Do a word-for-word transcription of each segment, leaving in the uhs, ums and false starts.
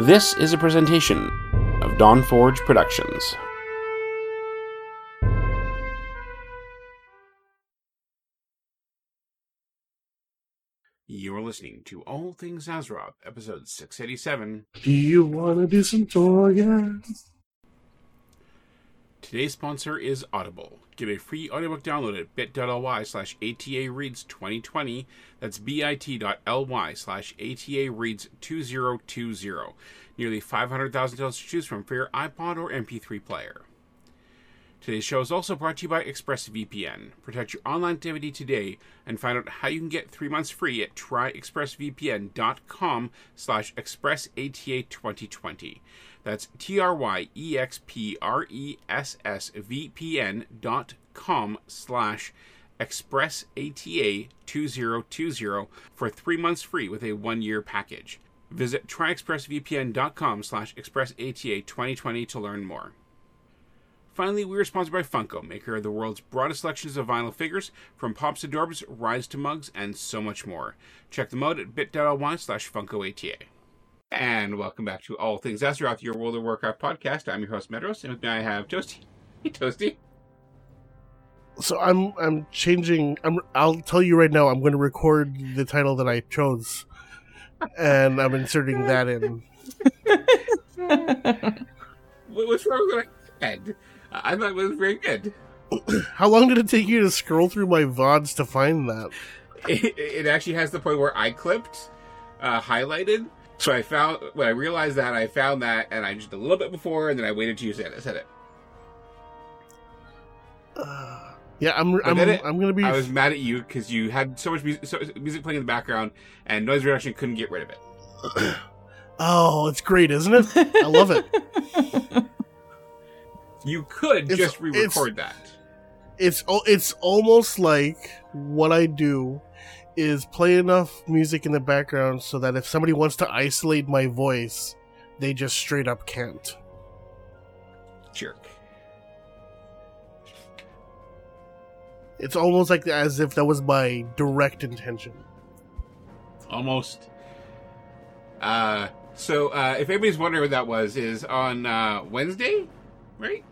This is a presentation of Dawn Forge Productions. You're listening to All Things Azeroth, episode six eighty-seven. Do you want to do some Torghast? Today's sponsor is Audible. Get a free audiobook download at bit.ly slash ATAReads2020. That's bit.ly slash ATAReads2020. Nearly five hundred thousand titles to choose from for your iPod or M P three player. Today's show is also brought to you by ExpressVPN. Protect your online activity today and find out how you can get three months free at tryexpressvpn.com slash expressata2020. That's T R Y E X P R E S S V P N dot com slash expressata2020 for three months free with a one-year package. Visit tryexpressvpn.com slash expressata2020 to learn more. Finally, we are sponsored by Funko, maker of the world's broadest selections of vinyl figures, from pops to dorbs, rides to mugs, and so much more. Check them out at bit.ly slash funkoata. And welcome back to All Things Azeroth, your World of Warcraft podcast. I'm your host, Medros, and with me I have Toasty. Hey, Toasty. So I'm I'm changing. I'm, I'll tell you right now, I'm going to record the title that I chose, and I'm inserting that in. What's wrong with my head? I thought it was very good. How long did it take you to scroll through my V O Ds to find that? It, it actually has the point where I clipped, uh, highlighted. So I found, when I realized that, I found that, and I just a little bit before, and then I waited to use it. I said it. Uh, yeah, I'm I'm, I'm, I'm going to be... I was mad at you because you had so much music, so, music playing in the background, and noise reduction couldn't get rid of it. Oh, it's great, isn't it? I love it. You could it's, just re-record it's, that. It's it's almost like what I do is play enough music in the background so that if somebody wants to isolate my voice, they just straight up can't. Jerk. It's almost like as if that was my direct intention. Almost. Uh, so, uh, if anybody's wondering what that was, is on uh, Wednesday, right?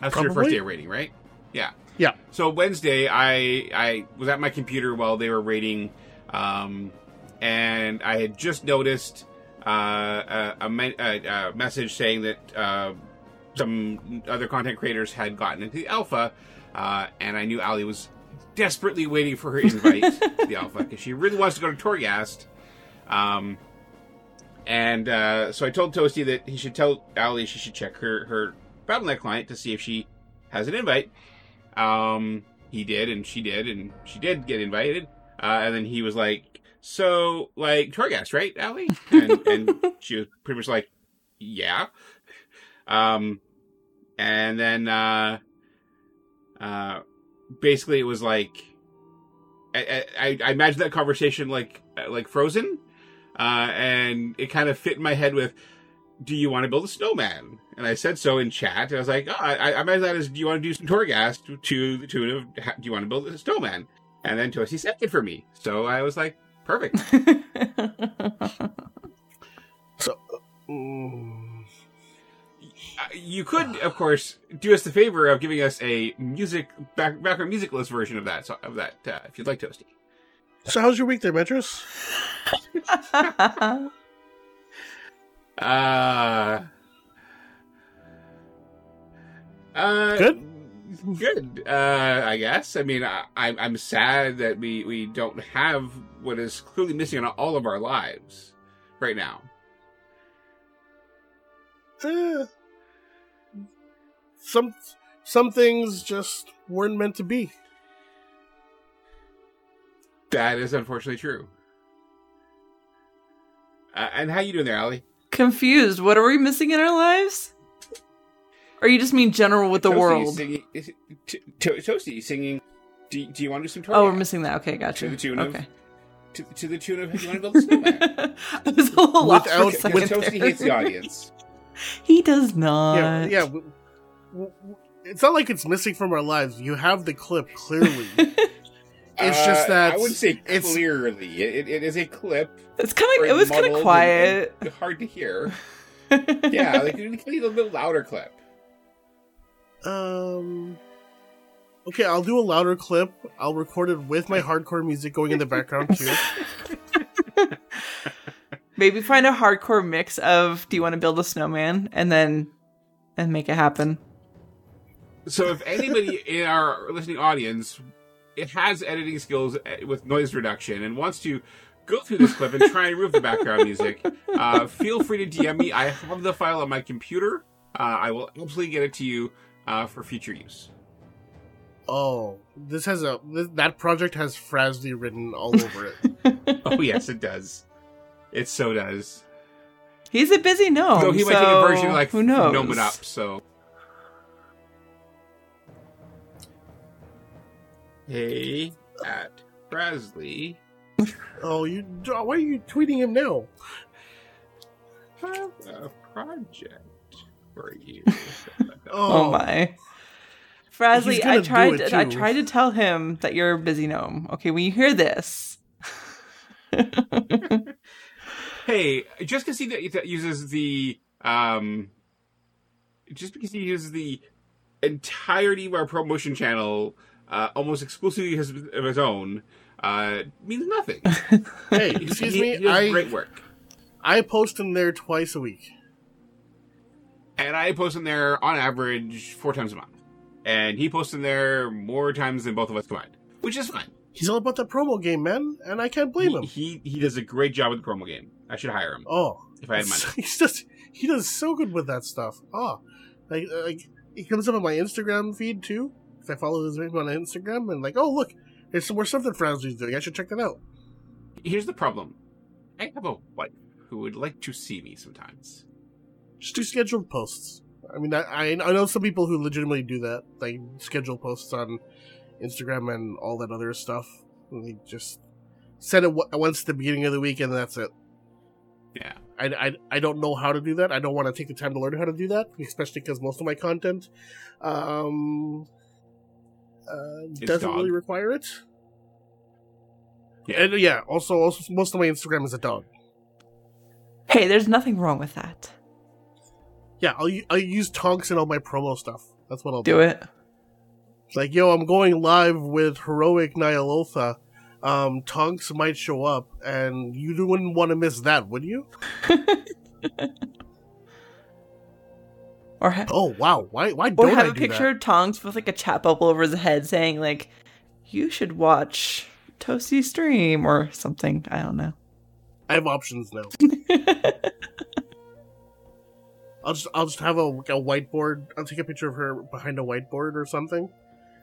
That's Probably. Your first day of rating, right? Yeah. Yeah. So Wednesday, I I was at my computer while they were raiding, um, and I had just noticed uh, a, a, a message saying that uh, some other content creators had gotten into the alpha, uh, and I knew Ali was desperately waiting for her invite to the alpha because she really wants to go to Torghast. Um, and uh, so I told Toasty that he should tell Ali she should check her her Battle dot net client to see if she has an invite. Um, he did, and she did, and she did get invited. Uh, and then he was like, so, like, Torghast, right, Ali? And, and she was pretty much like, yeah. Um, and then, uh, uh, basically it was like, I, I, I imagine that conversation like, like Frozen. Uh, and it kind of fit in my head with, do you want to build a snowman? And I said so in chat. And I was like, oh, I, I imagine that is, do you want to do some Torghast to the tune of, do you want to build a snowman? And then Toasty said it for me. So I was like, perfect. So, um, you could, of course, do us the favor of giving us a music back, background music list version of that, of that uh, if you'd like, Toasty. So how's your week there, Metris? Uh, uh, good, good. Uh, I guess. I mean, I, I'm sad that we, we don't have what is clearly missing in all of our lives right now. Uh, some some things just weren't meant to be. That is unfortunately true. Uh, and how you doing there, Ali? Confused. What are we missing in our lives? Or you just mean general with the Toasty world? Singing, it, to, to, Toasty singing. Do, do you want to do some Torghast? Oh, we're missing that. Okay, gotcha. To the tune okay. of. To, to the tune of. You want to build a snowman? I was a little lost for a second. With Toasty hates the audience. He does not. Yeah, yeah. W- w- it's not like it's missing from our lives. You have the clip clearly. It's uh, just that I wouldn't say clearly. It, it is a clip. It's kind of it was kind of quiet, and, and hard to hear. Yeah, like you need a little louder clip. Um. Okay, I'll do a louder clip. I'll record it with my hardcore music going in the background too. Maybe find a hardcore mix of "Do you want to build a snowman?" and then and make it happen. So, if anybody in our listening audience it has editing skills with noise reduction and wants to go through this clip and try and remove the background music, uh, feel free to D M me. I have the file on my computer. Uh, I will absolutely get it to you uh, for future use. Oh, this has a this, that project has Frasley written all over it. Oh yes, it does. It so does. He's a busy gnome. So he so might take a version like who knows? Gnome it up. So. Hey, at Frasley. Oh, you! Why are you tweeting him now? I have a project for you. Oh. Oh my, Frasley! I tried. To, I tried to tell him that you're a busy gnome. Okay, when you hear this. Hey, just because he uses the um, just because he uses the entirety of our promotion channel. Uh, almost exclusively his, of his own, uh, means nothing. Hey, excuse he, me, he does I, great work. I post in there twice a week. And I post in there, on average, four times a month. And he posts in there more times than both of us combined, which is fine. He's all about the promo game, man, and I can't blame he, him. He he does a great job with the promo game. I should hire him. Oh. If I had money. He does, he does so good with that stuff. Oh. Like, like, he comes up on my Instagram feed, too. I follow his name on Instagram and like, oh look, there's some more stuff that Frasley's doing. I should check that out. Here's the problem: I have a wife who would like to see me sometimes. Just do scheduled posts. I mean, I I know some people who legitimately do that, like schedule posts on Instagram and all that other stuff. And they just set it once at the beginning of the week and that's it. Yeah, I, I, I don't know how to do that. I don't want to take the time to learn how to do that, especially because most of my content. Um... Uh, doesn't dog. really require it. Yeah. And yeah, also, also, most of my Instagram is a dog. Hey, there's nothing wrong with that. Yeah, I'll, I'll use tonks in all my promo stuff. That's what I'll do. Do it. It's like, yo, I'm going live with Heroic Ny'alotha. Um, tonks might show up, and you wouldn't want to miss that, would you? Or ha- oh wow! Why? Why don't I do that? Or have a picture of Tonks with like a chat bubble over his head saying like, "You should watch Toasty stream" or something. I don't know. I have options now. I'll just I'll just have a, a whiteboard. I'll take a picture of her behind a whiteboard or something,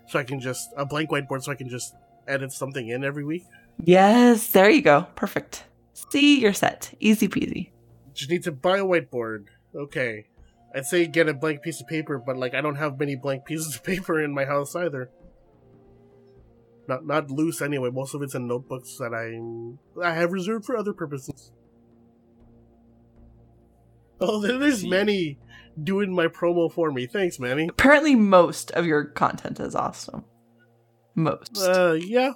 so I can just a blank whiteboard, so I can just edit something in every week. Yes, there you go. Perfect. See, you're set. Easy peasy. Just need to buy a whiteboard. Okay. I'd say get a blank piece of paper, but like I don't have many blank pieces of paper in my house either. Not not loose anyway. Most of it's in notebooks that I I have reserved for other purposes. Oh, there's Manny doing my promo for me. Thanks, Manny. Apparently, most of your content is awesome. Most. Uh, yeah,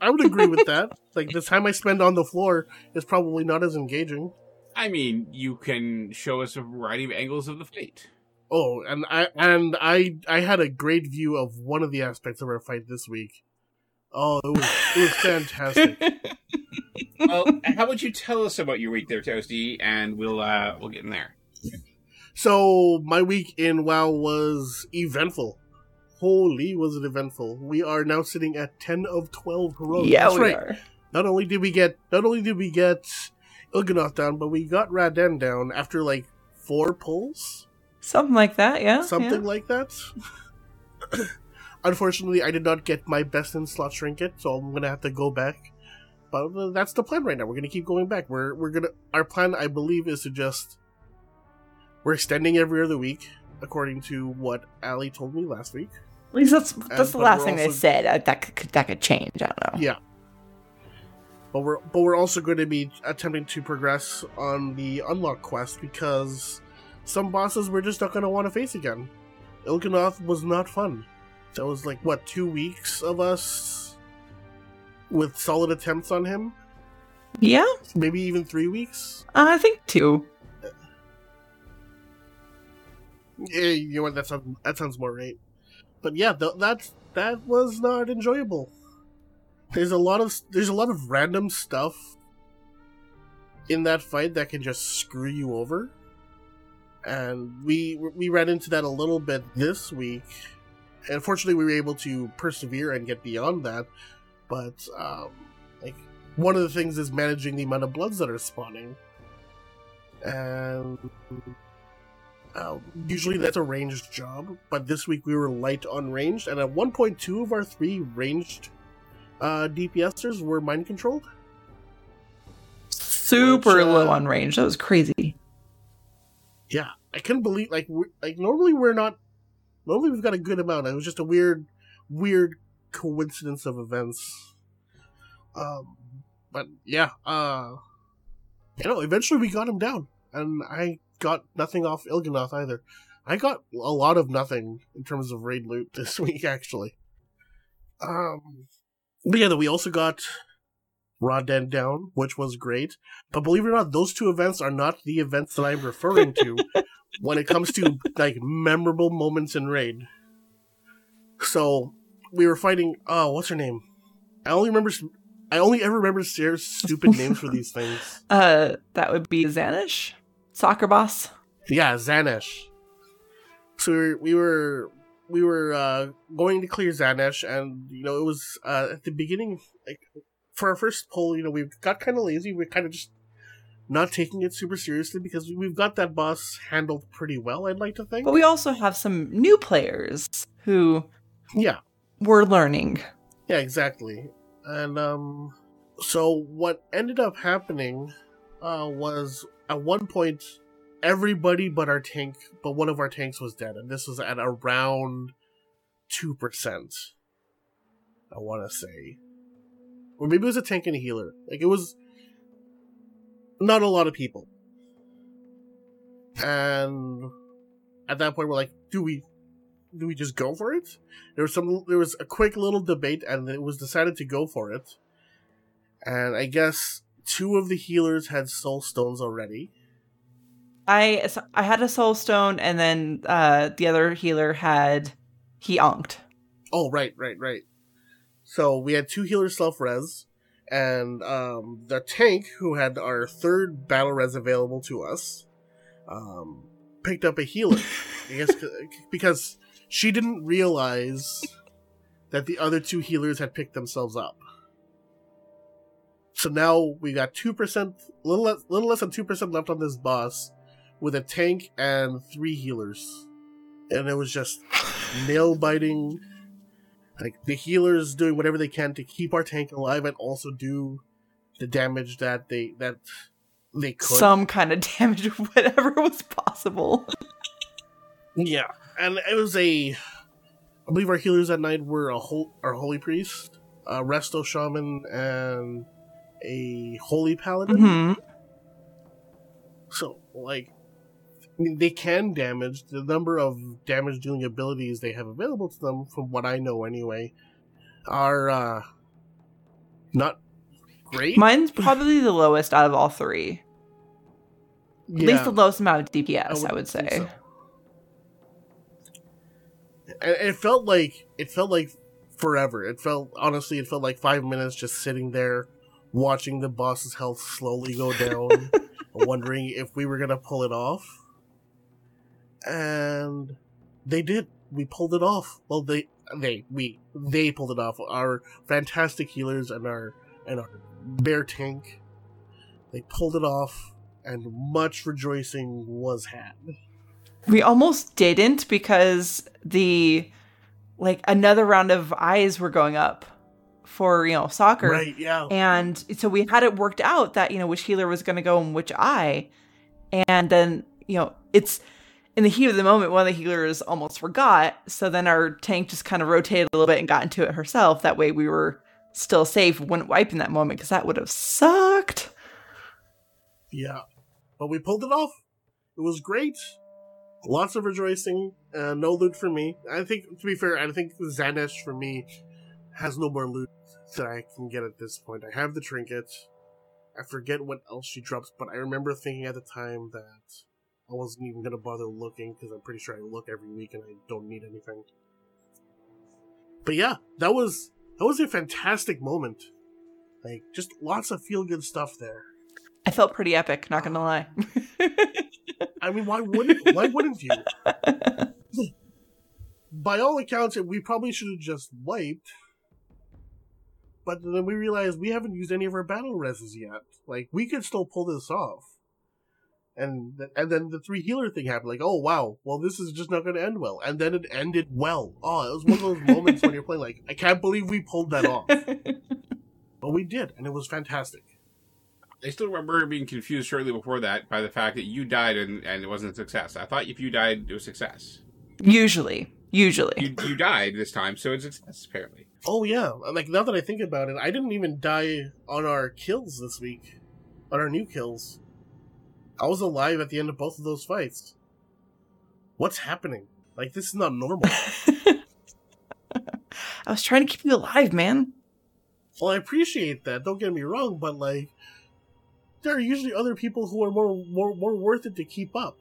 I would agree with that. Like the time I spend on the floor is probably not as engaging. I mean, you can show us a variety of angles of the fight. Oh, and I and I I had a great view of one of the aspects of our fight this week. Oh, it was it was fantastic. Well, how about you tell us about your week there, Toasty, and we'll uh, we'll get in there. So my week in WoW was eventful. Holy, was it eventful! We are now sitting at ten of twelve heroes. Yeah, That's we right. are. Not only did we get, not only did we get. Il'gynoth down, but we got Raden down after like four pulls, something like that. Yeah, something yeah. like that. Unfortunately, I did not get my best in slot trinket, so I'm gonna have to go back. But that's the plan right now. We're gonna keep going back. We're we're gonna our plan, I believe, is to just we're extending every other week, according to what Ali told me last week. At least that's that's and, the last thing also... they said. Uh, that could, that could change. I don't know. Yeah. But we're but we're also going to be attempting to progress on the unlock quest because some bosses we're just not going to want to face again. Il'gynoth was not fun. That was like what two weeks of us with solid attempts on him? Yeah. Maybe even three weeks? Uh, I think two. Yeah, you know what? That sounds, that sounds more right. But yeah, th- that's that was not enjoyable. There's a lot of there's a lot of random stuff in that fight that can just screw you over, and we we ran into that a little bit this week. And fortunately, we were able to persevere and get beyond that. But um, like one of the things is managing the amount of bloods that are spawning, and. Uh, usually that's a ranged job, but this week we were light on ranged, and at one point two of our three ranged uh, DPSers were mind controlled. Super Which, uh, low on range. That was crazy. Yeah, I couldn't believe like we, like normally we're not normally we've got a good amount. It was just a weird, weird coincidence of events. Um, but yeah, uh, you know, eventually we got him down, and I. Got nothing off Il'gynoth either. I got a lot of nothing in terms of raid loot this week, actually. Um, but yeah, we also got Raden down, which was great. But believe it or not, those two events are not the events that I'm referring to when it comes to like memorable moments in raid. So we were fighting. Oh, what's her name? I only remember. I only ever remember Sarah's stupid names for these things. Uh, that would be Zanesh. Soccer boss? Yeah, Zanesh. So we were we were, we were uh, going to clear Zanesh, and you know it was uh, at the beginning, like for our first poll, you know we got kind of lazy. We're kind of just not taking it super seriously because we've got that boss handled pretty well, I'd like to think. But we also have some new players who, yeah, were learning. Yeah, exactly. And um, so what ended up happening uh, was. At one point, everybody but our tank, but one of our tanks was dead, and this was at around two percent, I want to say. Or maybe it was a tank and a healer. Like, it was not a lot of people. And at that point, we're like, do we do we just go for it? There was some, there was a quick little debate, and it was decided to go for it. And I guess... Two of the healers had soul stones already. I I had a soul stone, and then uh, the other healer had he onked. Oh right, right, right. So we had two healers self res, and um, the tank who had our third battle res available to us um, picked up a healer. I guess because she didn't realize that the other two healers had picked themselves up. So now we got two percent, a little less, little less than two percent left on this boss with a tank and three healers. And it was just nail-biting. Like, the healers doing whatever they can to keep our tank alive and also do the damage that they that they could. Some kind of damage, whatever was possible. Yeah. And it was a... I believe our healers that night were a hol- our Holy Priest, a Resto Shaman, and... a holy paladin. Mm-hmm. So, like, I mean, they can damage the number of damage dealing abilities they have available to them, from what I know anyway, are uh, not great. Mine's probably the lowest out of all three. Yeah. At least the lowest amount of D P S, I would, I would say. So. And it felt like it felt like forever. It felt honestly, it felt like five minutes just sitting there. Watching the boss's health slowly go down, wondering if we were going to pull it off. And they did. We pulled it off. Well, they, they, we, they pulled it off. Our fantastic healers and our, and our bear tank, they pulled it off, and much rejoicing was had. We almost didn't because the, like, another round of eyes were going up. For, you know, soccer. Right, yeah. And so we had it worked out that, you know, which healer was going to go in which eye. And then, you know, it's in the heat of the moment, one of the healers almost forgot. So then our tank just kind of rotated a little bit and got into it herself. That way we were still safe, wouldn't wipe in that moment because that would have sucked. Yeah. But we pulled it off. It was great. Lots of rejoicing. Uh, no loot for me. I think, to be fair, I think Zanesh for me has no more loot. that I can get at this point. I have the trinket. I forget what else she drops, but I remember thinking at the time that I wasn't even going to bother looking, because I'm pretty sure I look every week and I don't need anything. But yeah, that was that was a fantastic moment. Like, just lots of feel-good stuff there. I felt pretty epic, not going to lie. I mean, why wouldn't why wouldn't you? By all accounts, we probably should have just wiped. But then we realized we haven't used any of our battle reses yet. Like, we could still pull this off. And th- and then the three healer thing happened. Like, oh, wow. Well, this is just not going to end well. And then it ended well. Oh, it was one of those moments when you're playing, like, I can't believe we pulled that off. But we did, and it was fantastic. I still remember being confused shortly before that by the fact that you died and, and it wasn't a success. I thought if you died, it was a success. Usually. Usually. You, you died this time, so it's a success, apparently. Oh, yeah. Like, now that I think about it, I didn't even die on our kills this week. On our new kills. I was alive at the end of both of those fights. What's happening? Like, this is not normal. I was trying to keep you alive, man. Well, I appreciate that. Don't get me wrong, but, like, there are usually other people who are more more, more worth it to keep up.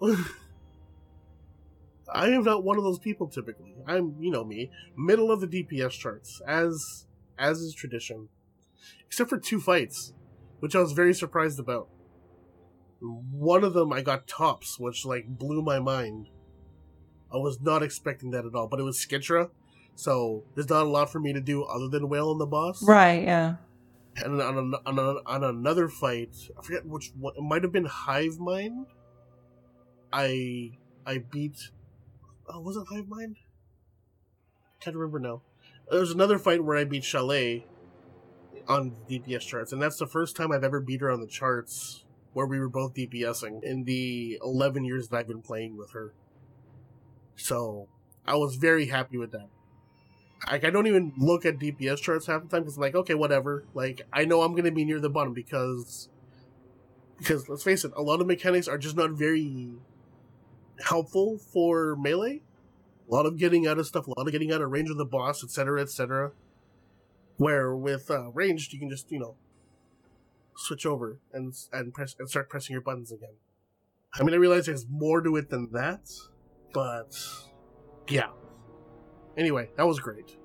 I am not one of those people, typically. I'm, you know me, middle of the D P S charts, as as is tradition. Except for two fights, which I was very surprised about. One of them, I got tops, which, like, blew my mind. I was not expecting that at all, but it was Skitra, so there's not a lot for me to do other than wail on the boss. Right, yeah. And on, an, on, an, on another fight, I forget which one, it might have been Hive Mind. I I beat... Oh, was it Hive Mind? Can't remember now. There was another fight where I beat Chalet on the D P S charts, and that's the first time I've ever beat her on the charts, where we were both DPSing in the eleven years that I've been playing with her. So, I was very happy with that. Like, I don't even look at D P S charts half the time, because I'm like, okay, whatever. Like, I know I'm going to be near the bottom, because, because, let's face it, a lot of mechanics are just not very helpful for melee. A lot of getting out of stuff, a lot of getting out of range of the boss, et cetera, et cetera. Where with uh, ranged, you can just, you know, switch over and and press and start pressing your buttons again. I mean, I realize there's more to it than that, but yeah. Anyway, that was great.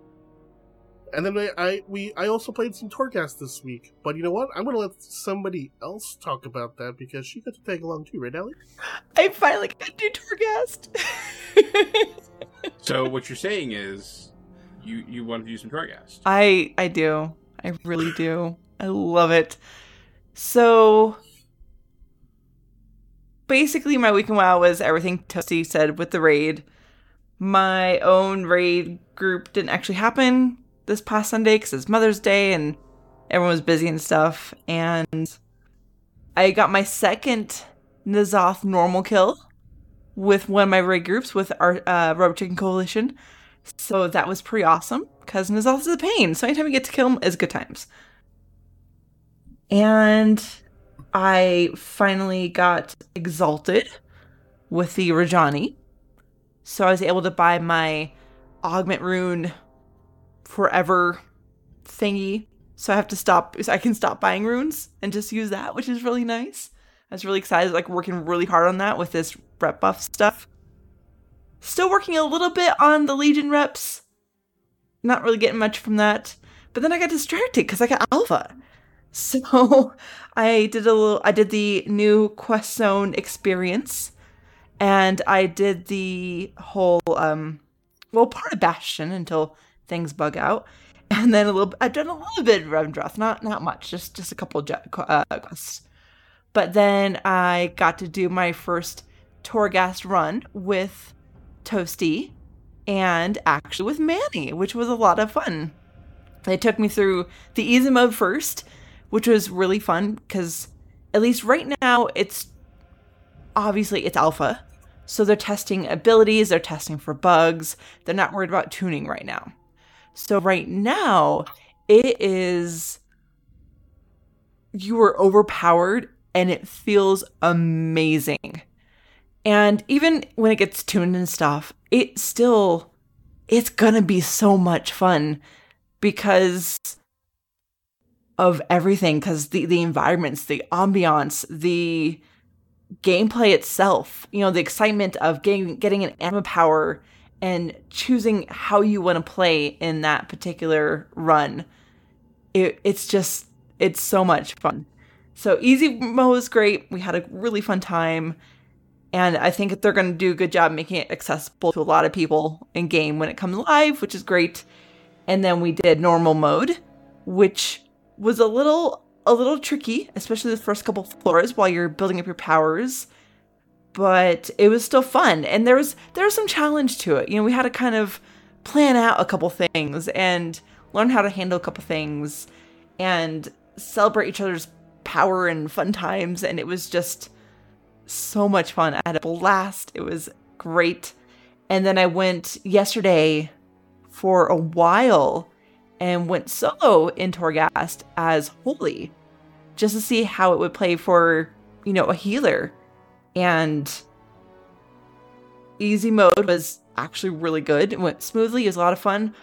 And then I, I we I also played some Torghast this week, but you know what? I'm gonna let somebody else talk about that because she got to tag along too, right, Allie? I finally got to do Torghast. So what you're saying is, you you want to do some Torghast? I I do. I really do. I love it. So, basically my week in WoW was everything Toasty said with the raid. My own raid group didn't actually happen this past Sunday because it's Mother's Day and everyone was busy and stuff. And I got my second N'Zoth normal kill with one of my raid groups with our uh, Rubber Chicken Coalition. So that was pretty awesome because N'Zoth is a pain. So anytime you get to kill him is good times. And I finally got exalted with the Rajani. So I was able to buy my augment rune forever thingy. So I have to stop, so I can stop buying runes and just use that, which is really nice. I was really excited, like working really hard on that with this rep buff stuff. Still working a little bit on the Legion reps. Not really getting much from that. But then I got distracted because I got Alpha. So I did a little, I did the new quest zone experience and I did the whole, um, well, part of Bastion until things bug out. And then a little, I've done a little bit of Revendreth, not, not much, just, just a couple of je- uh, quests. But then I got to do my first Torghast run with Toasty and actually with Manny, which was a lot of fun. They took me through the easy mode first, which was really fun because at least right now it's obviously it's alpha. So they're testing abilities. They're testing for bugs. They're not worried about tuning right now. So right now it is, you are overpowered and it feels amazing. And even when it gets tuned and stuff, it still, it's going to be so much fun because of everything, because the, the environments, the ambiance, the gameplay itself, you know, the excitement of getting, getting an anima power and choosing how you want to play in that particular run. It, it's just, it's so much fun. So easy mode is great. We had a really fun time. And I think they're going to do a good job making it accessible to a lot of people in game when it comes live, which is great. And then we did normal mode, which was a little a little tricky, especially the first couple floors while you're building up your powers. But it was still fun, and there was there was some challenge to it. You know, we had to kind of plan out a couple things and learn how to handle a couple things and celebrate each other's power and fun times, and it was just so much fun. I had a blast. It was great. And then I went yesterday for a while and went solo in Torghast as Holy, just to see how it would play for, you know, a healer. And easy mode was actually really good. It went smoothly. It was a lot of fun.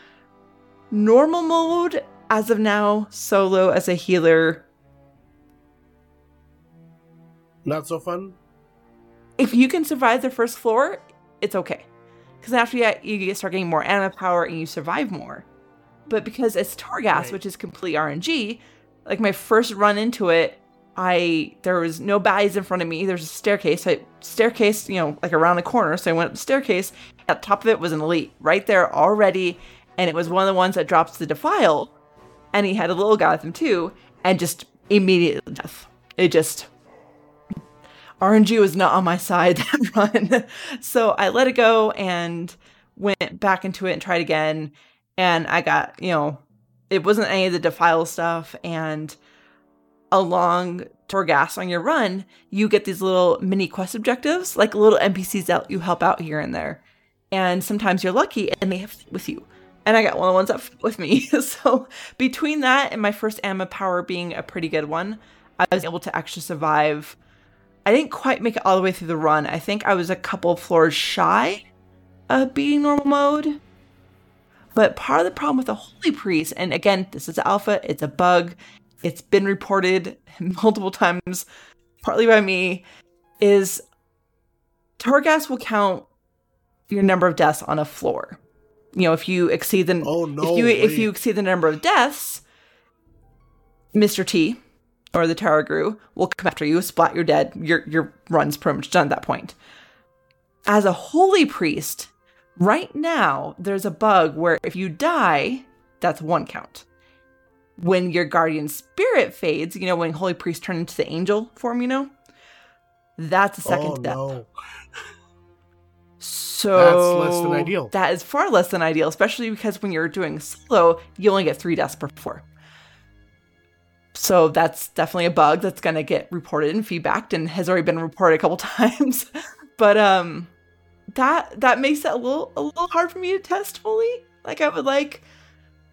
Normal mode, as of now, solo as a healer, not so fun. If you can survive the first floor, it's okay. Because after that, you start getting more anima power and you survive more. But because it's Torghast, right, which is complete R N G, like my first run into it, I there was no baddies in front of me. There's a staircase. So I, staircase, you know, like around the corner. So I went up the staircase. At the top of it was an elite right there already. And it was one of the ones that drops the defile. And he had a little guy with him too. And just immediately death. It just... R N G was not on my side that run. So I let it go and went back into it and tried again. And I got, you know, it wasn't any of the defile stuff. And along Torghast on your run, you get these little mini quest objectives, like little N P Cs that you help out here and there. And sometimes you're lucky and they have with you. And I got one of the ones up with me. So between that and my first anima power being a pretty good one, I was able to actually survive. I didn't quite make it all the way through the run. I think I was a couple of floors shy of beating normal mode. But part of the problem with the Holy Priest, and again, this is alpha, it's a bug, it's been reported multiple times, partly by me, is Torghast will count your number of deaths on a floor. You know, if you exceed the oh, no, if you wait. if you exceed the number of deaths, Mister T or the Taragru will come after you, splat, you're dead, your your run's pretty much done at that point. As a Holy Priest, right now, there's a bug where if you die, that's one count. When your Guardian Spirit fades, you know, when Holy Priest turn into the angel form, you know, that's a second oh, death. No. So that's less than ideal. That is far less than ideal, especially because when you're doing solo, you only get three deaths per four. So that's definitely a bug that's going to get reported and feedbacked and has already been reported a couple times. But um, that that makes it a little a little hard for me to test fully like I would like.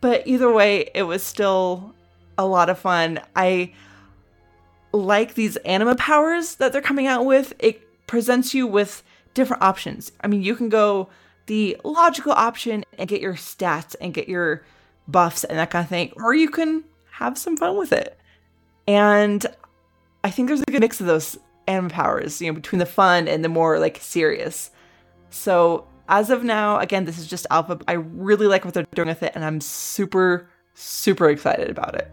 But either way, it was still a lot of fun. I like these anima powers that they're coming out with. It presents you with different options. I mean, you can go the logical option and get your stats and get your buffs and that kind of thing. Or you can have some fun with it. And I think there's a good mix of those anima powers, you know, between the fun and the more like serious. So as of now, again, this is just alpha. I really like what they're doing with it, and I'm super, super excited about it.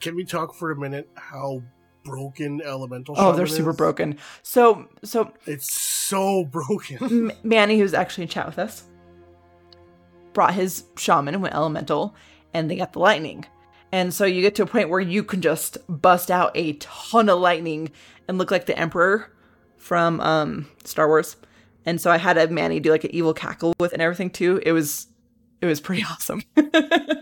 Can we talk for a minute how broken Elemental Shaman is? Oh, they're super broken. So, so it's so broken. M- Manny, who's actually in chat with us, brought his shaman and went elemental. And they got the lightning. And so you get to a point where you can just bust out a ton of lightning and look like the Emperor from um, Star Wars. And so I had a Manny do like an evil cackle with and everything too. It was it was pretty awesome. But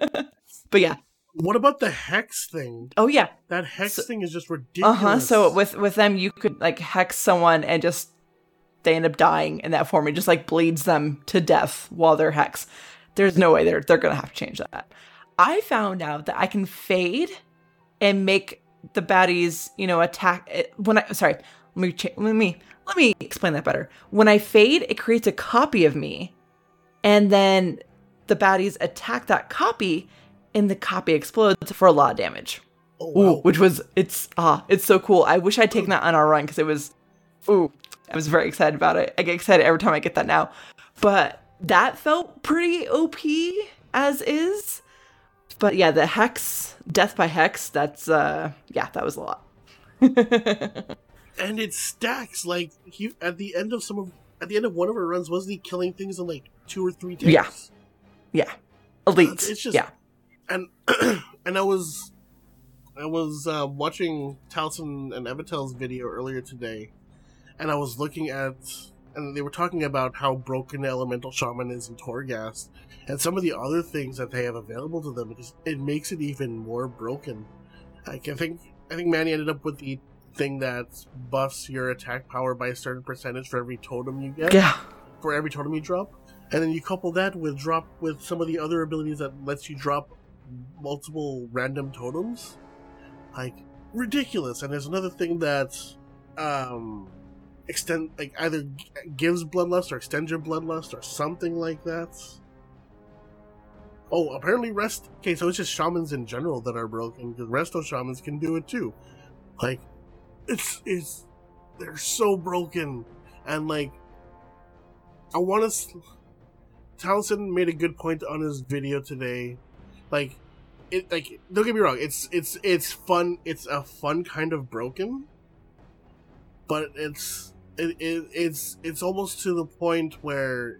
yeah. What about the hex thing? Oh yeah. That hex so, thing is just ridiculous. Uh-huh. So with, with them you could like hex someone and just they end up dying in that form. It just like bleeds them to death while they're hexed. There's no way they're they're gonna have to change that. I found out that I can fade and make the baddies, you know, attack. It, when I sorry, let me cha- let me let me explain that better. When I fade, it creates a copy of me, and then the baddies attack that copy and the copy explodes for a lot of damage. Oh, wow. Ooh, which was, it's ah, it's so cool. I wish I'd taken that on our run because it was, ooh, I was very excited about it. I get excited every time I get that now. But that felt pretty O P as is. But yeah, the Hex, Death by Hex, that's, uh, yeah, that was a lot. And it stacks, like, he, at the end of some of, at the end of one of our runs, wasn't he killing things in, like, two or three days? Yeah. Yeah. Elite. Uh, it's just, yeah. And, and I was, I was, uh, watching Taliesin and Evitel's video earlier today, and I was looking at, and they were talking about how broken Elemental Shaman is in Torghast, and some of the other things that they have available to them, because it makes it even more broken. Like, I think I think Manny ended up with the thing that buffs your attack power by a certain percentage for every totem you get. Yeah. For every totem you drop. And then you couple that with drop with some of the other abilities that lets you drop multiple random totems. Like, ridiculous. And there's another thing that um, extend like either g- gives bloodlust or extends your bloodlust or something like that. Oh, apparently rest... Okay, so it's just shamans in general that are broken, because resto shamans can do it too. Like, it's... it's they're so broken. And, like, I want to... Taliesin made a good point on his video today. Like, it, like, don't get me wrong, it's, it's, it's fun, it's a fun kind of broken, but it's... It, it, it's, it's almost to the point where...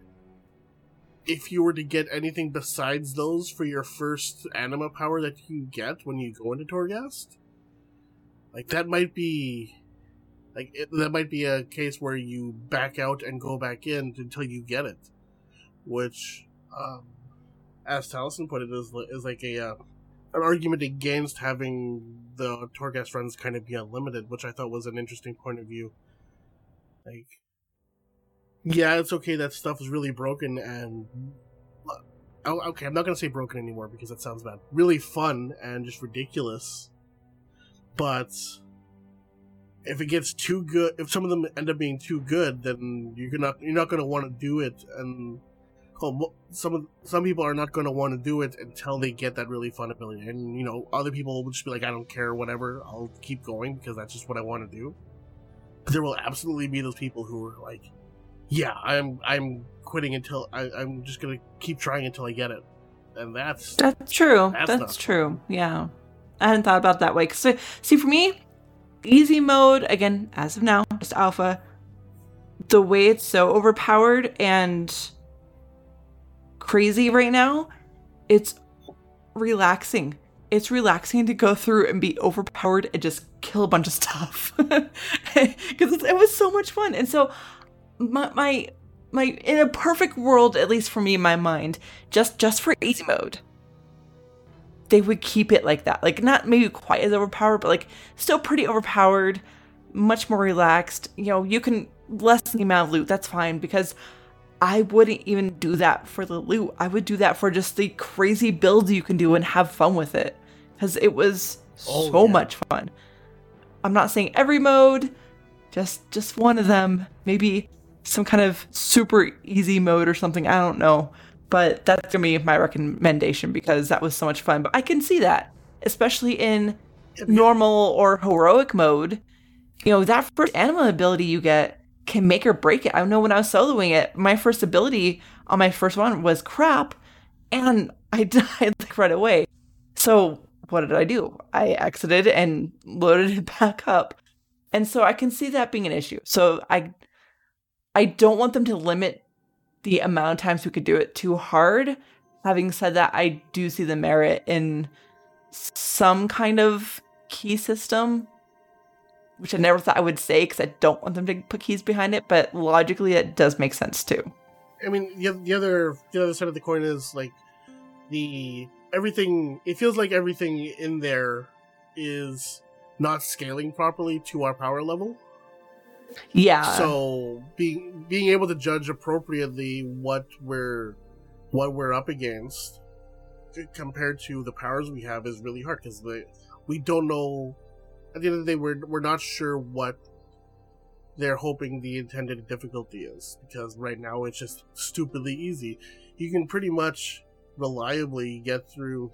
if you were to get anything besides those for your first anima power that you get when you go into Torghast, like that might be, like it, that might be a case where you back out and go back in until you get it, which, um, as Taliesin put it, is is like a uh, an argument against having the Torghast runs kind of be unlimited, which I thought was an interesting point of view. Like. Yeah, it's okay, that stuff is really broken and... Oh, okay, I'm not going to say broken anymore because that sounds bad. Really fun and just ridiculous. But if it gets too good... If some of them end up being too good, then you're not you're not going to want to do it. And oh, some of, some people are not going to want to do it until they get that really fun ability. And, you know, other people will just be like, I don't care, whatever. I'll keep going because that's just what I want to do. But there will absolutely be those people who are like... Yeah, I'm I'm quitting until I, I'm just gonna keep trying until I get it, and that's that's true. That's, that's true. Yeah, I hadn't thought about it that way. So, see, for me, easy mode again as of now, just alpha. The way it's so overpowered and crazy right now, it's relaxing. It's relaxing to go through and be overpowered and just kill a bunch of stuff because it was so much fun, and so. My, my, my, in a perfect world, at least for me, in my mind, just, just for easy mode, they would keep it like that. Like, not maybe quite as overpowered, but like still pretty overpowered, much more relaxed. You know, you can lessen the amount of loot. That's fine, because I wouldn't even do that for the loot. I would do that for just the crazy builds you can do and have fun with it, because it was oh, so yeah. much fun. I'm not saying every mode, just, just one of them, maybe. Some kind of super easy mode or something. I don't know. But that's going to be my recommendation because that was so much fun. But I can see that, especially in normal or heroic mode. You know, that first anima ability you get can make or break it. I know when I was soloing it, my first ability on my first one was crap. And I died like right away. So what did I do? I exited and loaded it back up. And so I can see that being an issue. So I... I don't want them to limit the amount of times we could do it too hard. Having said that, I do see the merit in some kind of key system, which I never thought I would say because I don't want them to put keys behind it, but logically it does make sense too. I mean, the, the other the other side of the coin is like the everything, it feels like everything in there is not scaling properly to our power level. Yeah. So being being able to judge appropriately what we're what we're up against compared to the powers we have is really hard because we don't know. At the end of the day, we're we're not sure what they're hoping the intended difficulty is, because right now it's just stupidly easy. You can pretty much reliably get through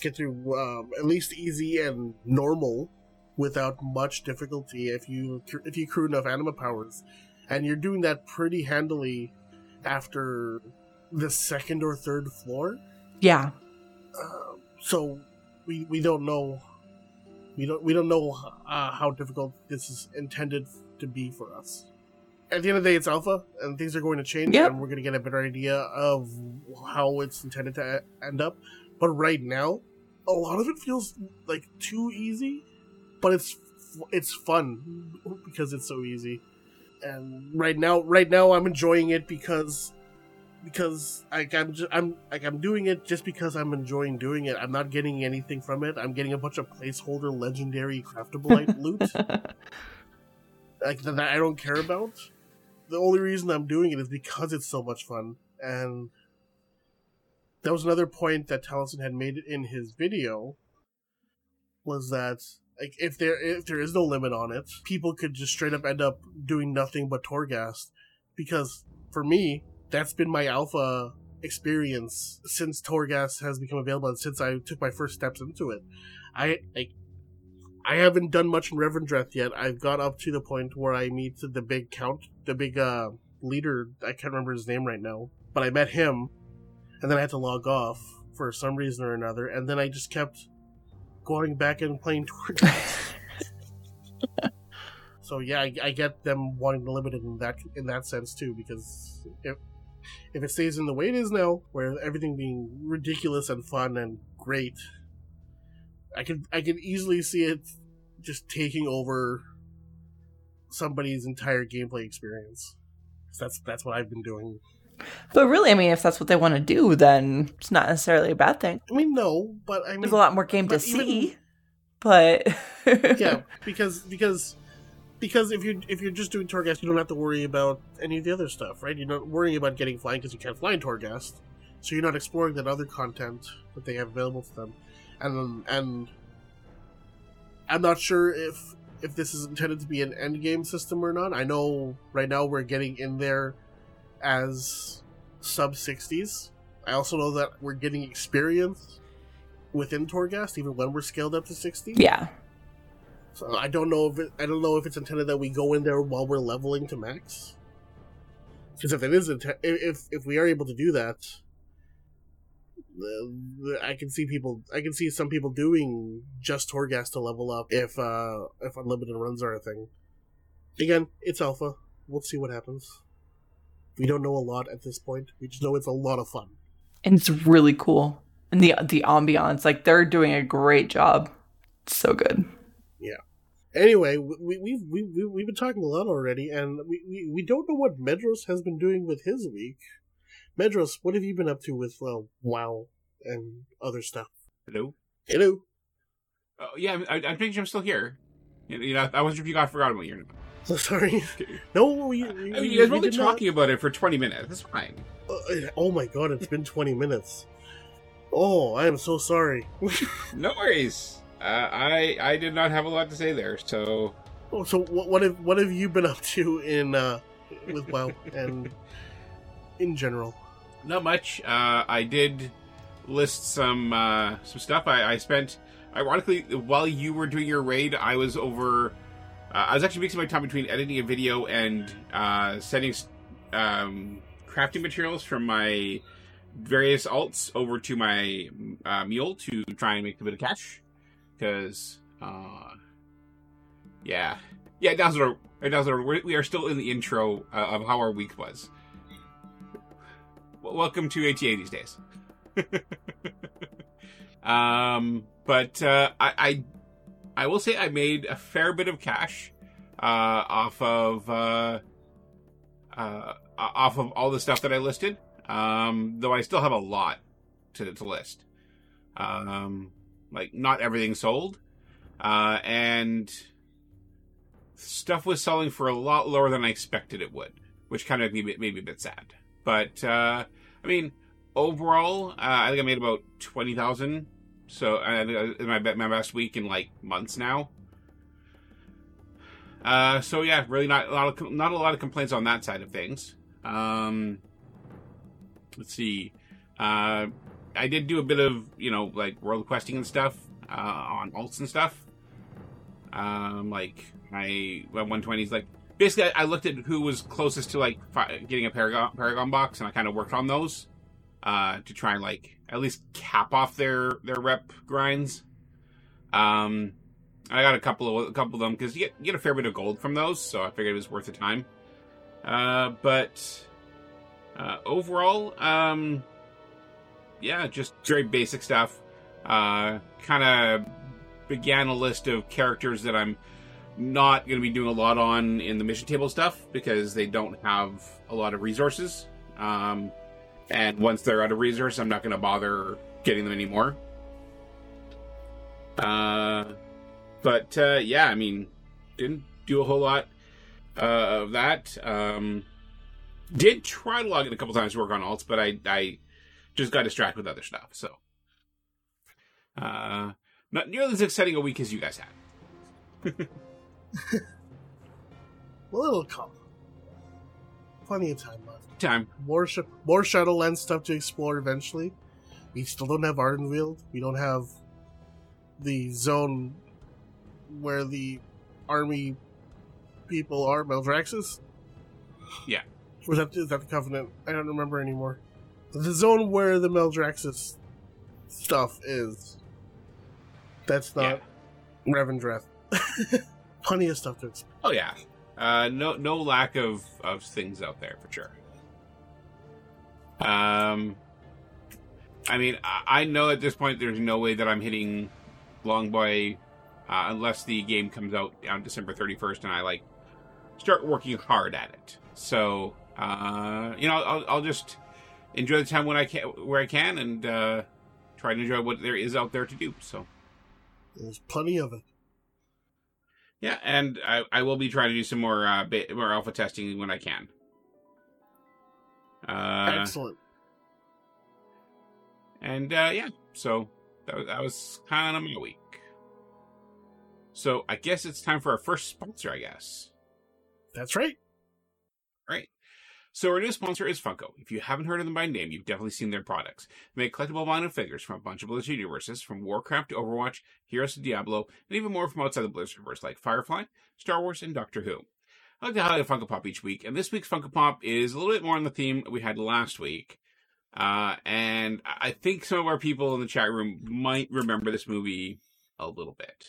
get through um, at least easy and normal without much difficulty if you if you accrue enough anima powers, and you're doing that pretty handily after the second or third floor. Yeah. Uh, so we we don't know we don't we don't know uh, how difficult this is intended to be for us. At the end of the day, it's alpha, and things are going to change, yep. and we're going to get a better idea of how it's intended to end up. But right now, a lot of it feels like too easy, but it's it's fun because it's so easy. And right now, right now, I'm enjoying it because because I, I'm just, I'm like I'm doing it just because I'm enjoying doing it. I'm not getting anything from it. I'm getting a bunch of placeholder legendary craftable loot, like that I don't care about. The only reason I'm doing it is because it's so much fun. And that was another point that Taliesin had made in his video, was that like if there if there is no limit on it, people could just straight up end up doing nothing but Torghast. Because for me, that's been my alpha experience since Torghast has become available and since I took my first steps into it. I like I haven't done much in Revendreth yet. I've got up to the point where I meet the big count, the big uh, leader. I can't remember his name right now, but I met him, and then I had to log off for some reason or another, and then I just kept going back and playing Torghast. So yeah, I, I get them wanting to limit it in that in that sense too, because if if it stays in the way it is now, where everything being ridiculous and fun and great, I could I could easily see it just taking over somebody's entire gameplay experience. So that's that's what I've been doing. But really, I mean, if that's what they want to do, then it's not necessarily a bad thing. I mean, no, but I mean, there's a lot more game to see. Even, but yeah, because because because if you if you're just doing Torghast, you don't have to worry about any of the other stuff, right? You're not worrying about getting flying because you can't fly in Torghast, so you're not exploring that other content that they have available to them. And and I'm not sure if if this is intended to be an end game system or not. I know right now we're getting in there as sub sixties. I also know that we're getting experience within Torghast even when we're scaled up to sixty. Yeah. So I don't know if it, I don't know if it's intended that we go in there while we're leveling to max. Because if it is inte- if if we are able to do that. I can see people. I can see some people doing just Torghast to level up if uh, if unlimited runs are a thing. Again, it's alpha. We'll see what happens. We don't know a lot at this point. We just know it's a lot of fun, and it's really cool. And the the ambiance, like they're doing a great job. It's so good. Yeah. Anyway, we we we we we've been talking a lot already, and we we, we don't know what Medros has been doing with his week. Medros, what have you been up to with uh, WoW and other stuff? Hello? Hello? Uh, yeah, I'm, I'm pretty sure I'm still here. You, you know, I wasn't sure if you got forgotten what you're about. So sorry. No, we, uh, we, I mean, you guys were only talking not... about it for twenty minutes. That's fine. Uh, oh my god, it's been twenty minutes. Oh, I am so sorry. No worries. Uh, I I did not have a lot to say there, so... Oh, so what, what, have, what have you been up to in uh, with WoW and... in general? Not much. Uh, I did list some uh, some stuff. I, I spent, ironically, while you were doing your raid, I was over... Uh, I was actually mixing my time between editing a video and uh, sending um, crafting materials from my various alts over to my uh, mule to try and make a bit of cash. Because, uh, yeah. Yeah, N'Zoth, N'Zoth, we are still in the intro uh, of how our week was. Welcome to A T A these days. um, but uh, I, I I will say I made a fair bit of cash uh, off of uh, uh, off of all the stuff that I listed. Um, though I still have a lot to, to list. Um, like not everything sold, uh, and stuff was selling for a lot lower than I expected it would, which kind of made me, made me a bit sad. But, uh, I mean, overall, uh, I think I made about twenty thousand. So, uh, my my best week in, like, months now. Uh, so, yeah, really not a, lot of, not a lot of complaints on that side of things. Um, let's see. Uh, I did do a bit of, you know, like world questing and stuff uh, on alts and stuff. Um, like I went one twenties. Like basically, I looked at who was closest to like fi- getting a Paragon Paragon box, and I kind of worked on those uh, to try and like at least cap off their their rep grinds. Um, I got a couple of a couple of them because you get you get a fair bit of gold from those, so I figured it was worth the time. Uh, but uh, overall, um, yeah, just very basic stuff. Uh, kind of began a list of characters that I'm not going to be doing a lot on in the mission table stuff because they don't have a lot of resources. Um, and once they're out of resource, I'm not going to bother getting them anymore. Uh, but uh, yeah, I mean, didn't do a whole lot uh, of that. Um, did try to log in a couple times to work on alts, but I, I just got distracted with other stuff. So, uh, not nearly as exciting a week as you guys had. Well, it'll come. Plenty of time left. Time. More sh- more Shadowlands stuff to explore eventually. We still don't have Ardenweald. We don't have the zone where the army people are Maldraxxus? Yeah. Was that, is that the Covenant? I don't remember anymore. The zone where the Maldraxxus stuff is. That's not yeah. Revendreth. Plenty of stuff to explore. Oh yeah. Uh, no no lack of, of things out there for sure. Um I mean, I know at this point there's no way that I'm hitting Longboy uh, unless the game comes out on December thirty-first and I, like, start working hard at it. So, uh, you know, I'll, I'll just enjoy the time when I can, where I can and uh, try to enjoy what there is out there to do. So there's plenty of it. Yeah, and I, I will be trying to do some more, uh, beta, more alpha testing when I can. Uh, Excellent. And, uh, yeah, so that, that was kind of my week. So I guess it's time for our first sponsor, I guess. That's right. All right. So our new sponsor is Funko. If you haven't heard of them by name, you've definitely seen their products. They make collectible vinyl figures from a bunch of Blizzard universes, from Warcraft to Overwatch, Heroes to Diablo, and even more from outside the Blizzard universe, like Firefly, Star Wars, and Doctor Who. I like to highlight a Funko Pop each week, and this week's Funko Pop is a little bit more on the theme we had last week. Uh, and I think some of our people in the chat room might remember this movie a little bit.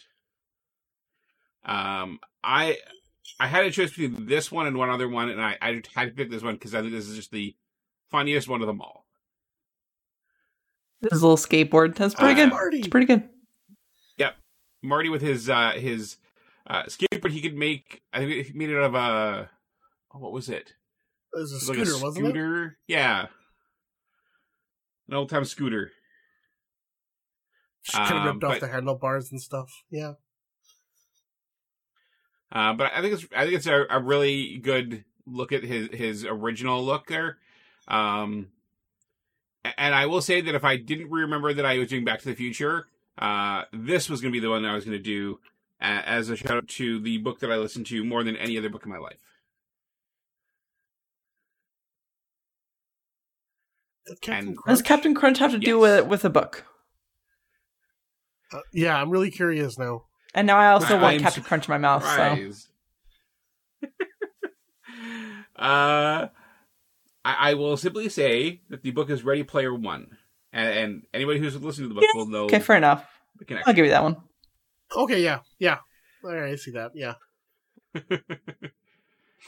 Um, I I had a choice between this one and one other one, and I, I had to pick this one because I think this is just the funniest one of them all. This little skateboard. That's pretty uh, good. Marty. It's pretty good. Yep. Marty with his uh, his uh, skateboard he could make. I think he made it out of a... Oh, what was it? It was a scooter, like a scooter, wasn't it? Yeah. An old-time scooter. She kind of ripped um, but, off the handlebars and stuff. Yeah. Uh, but I think it's I think it's a, a really good look at his, his original look there. Um, and I will say that if I didn't remember that I was doing Back to the Future, uh, this was going to be the one that I was going to do as a shout-out to the book that I listened to more than any other book in my life. Captain Crunch? Does Captain Crunch have to yes. do with with a book? Uh, yeah, I'm really curious now. And now I also I, want I'm Captain surprised. Crunch in my mouth. So, uh, I, I will simply say that the book is Ready Player One, and, and anybody who's listening to the book yeah. will know. Okay, fair enough. I'll give you that one. Okay, yeah, yeah. All right, I see that. Yeah.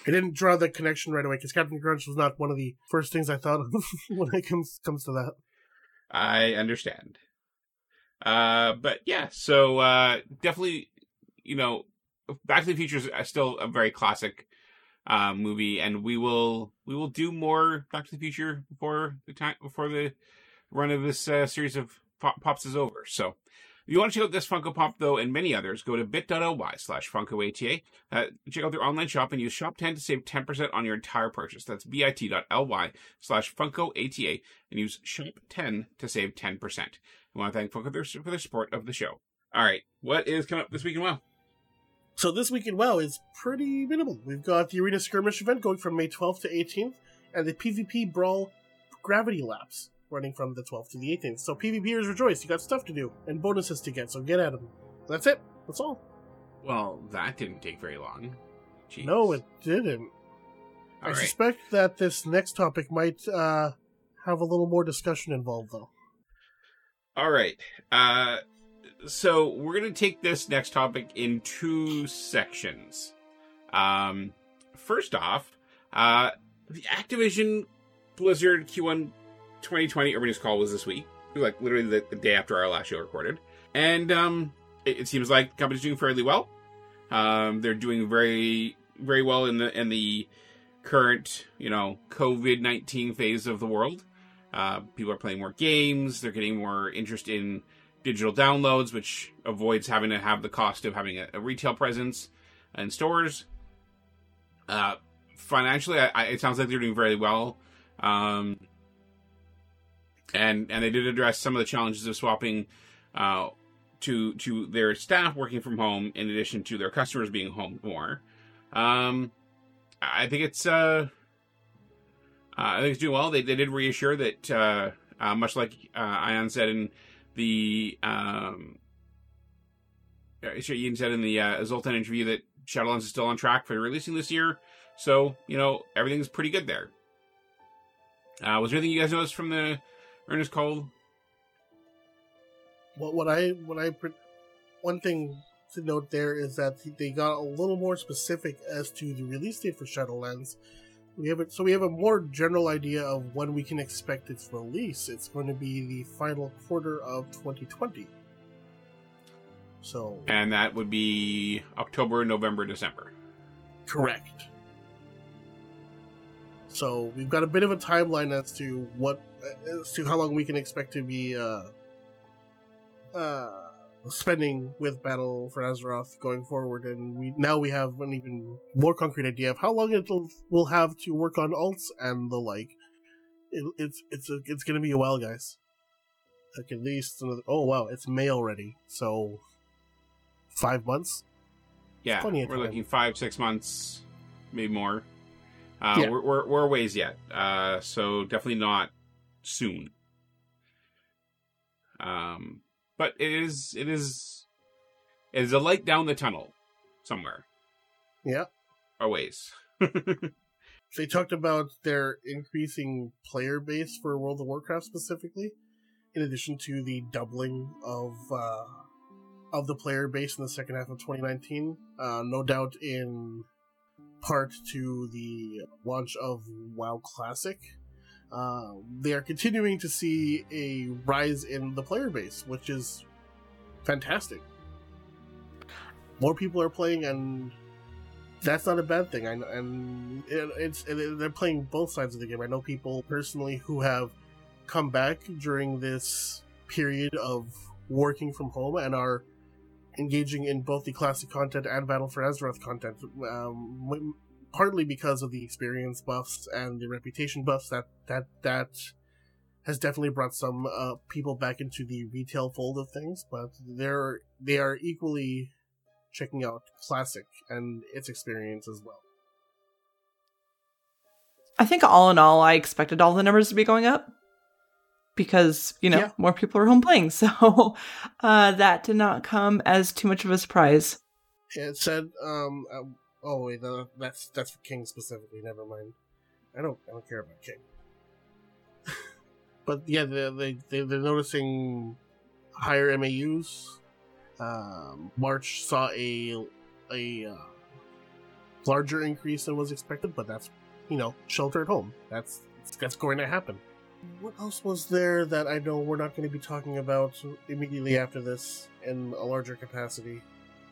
I didn't draw the connection right away because Captain Crunch was not one of the first things I thought of when it comes comes to that. I understand. Uh, but yeah, so uh, definitely, you know, Back to the Future is still a very classic uh, movie, and we will we will do more Back to the Future before the time before the run of this uh, series of pop- pops is over. So. If you want to check out this Funko Pop, though, and many others, go to bit.ly slash funkoata. Uh, check out their online shop and use shop ten to save ten percent on your entire purchase. That's bit.ly slash funkoata and use shop ten to save ten percent. I want to thank Funko for their support of the show. All right, what is coming up this week in WoW? So this week in WoW is pretty minimal. We've got the Arena Skirmish event going from May twelfth to eighteenth and the PvP Brawl Gravity Laps. running from the twelfth to the eighteenth. So PvPers rejoice, you got stuff to do and bonuses to get, so get at them. That's it. That's all. Well, that didn't take very long. Jeez. No, it didn't. All I right. suspect that this next topic might uh, have a little more discussion involved, though. All right. Uh, so we're going to take this next topic in two sections. Um, first off, uh, the Activision Blizzard Q one twenty twenty earnings call was this week, like literally the, the day after our last show recorded. And um, it, it seems like the company's doing fairly well. Um, they're doing very, very well in the in the current, you know, COVID nineteen phase of the world. Uh, people are playing more games. They're getting more interest in digital downloads, which avoids having to have the cost of having a, a retail presence in stores. Uh, financially, I, I, it sounds like they're doing very well. Um, and and they did address some of the challenges of swapping Uh, to to their staff working from home, in addition to their customers being home more. Um, I think it's uh, uh, I think it's doing well. They they did reassure that uh, uh, much like uh, Ian said in the um, Ian said in the uh, Zoltan interview that Shadowlands is still on track for releasing this year. So you know everything's pretty good there. Uh, was there anything you guys noticed from the earnings call? What what I what I one thing to note there is that they got a little more specific as to the release date for Shadowlands. We have it, so we have a more general idea of when we can expect its release. It's going to be the final quarter of twenty twenty. So and that would be October, November, December. Correct. So we've got a bit of a timeline as to what as to how long we can expect to be. Uh, Uh, spending with Battle for Azeroth going forward, and we now we have an even more concrete idea of how long it'll we'll have to work on alts and the like. It, it's it's a, it's gonna be a while, guys. Like at least another. Oh wow, it's May already, so five months. Yeah, we're time. looking five, six months, maybe more. Uh, yeah. we're, we're we're a ways yet, uh, so definitely not soon. Um. But it is, it is, it is a light down the tunnel somewhere. Yeah. A ways. They talked about their increasing player base for World of Warcraft specifically, in addition to the doubling of uh, of the player base in the second half of twenty nineteen. Uh, no doubt in part to the launch of WoW Classic. Uh, they are continuing to see a rise in the player base, which is fantastic. More people are playing, and that's not a bad thing. And, and it, it's and they're playing both sides of the game. I know people personally who have come back during this period of working from home and are engaging in both the classic content and Battle for Azeroth content, um, when, partly because of the experience buffs and the reputation buffs, that that, that has definitely brought some uh, people back into the retail fold of things, but they're, they are equally checking out Classic and its experience as well. I think all in all, I expected all the numbers to be going up because, you know, yeah. more people are home playing, so uh, that did not come as too much of a surprise. It said... Um, uh, Oh wait, no, that's that's for King specifically. Never mind. I don't I don't care about King. But yeah, they they they're noticing higher M A Us. Um, March saw a a uh, larger increase than was expected, but that's you know shelter at home. That's that's going to happen. What else was there that I know we're not going to be talking about immediately after this in a larger capacity?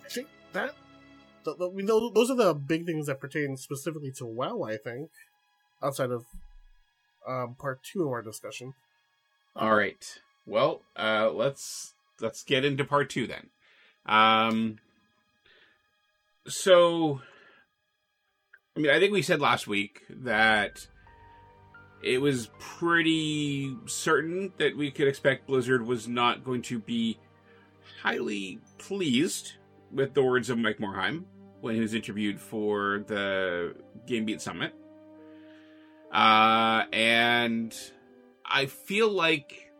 I think that. The, the, those are the big things that pertain specifically to WoW, I think, outside of um, part two of our discussion. All right. Well, uh, let's let's get into part two then. Um, so, I mean, I think we said last week that it was pretty certain that we could expect Blizzard was not going to be highly pleased with the words of Mike Morhaime when he was interviewed for the Game Beat Summit. Uh, and I feel like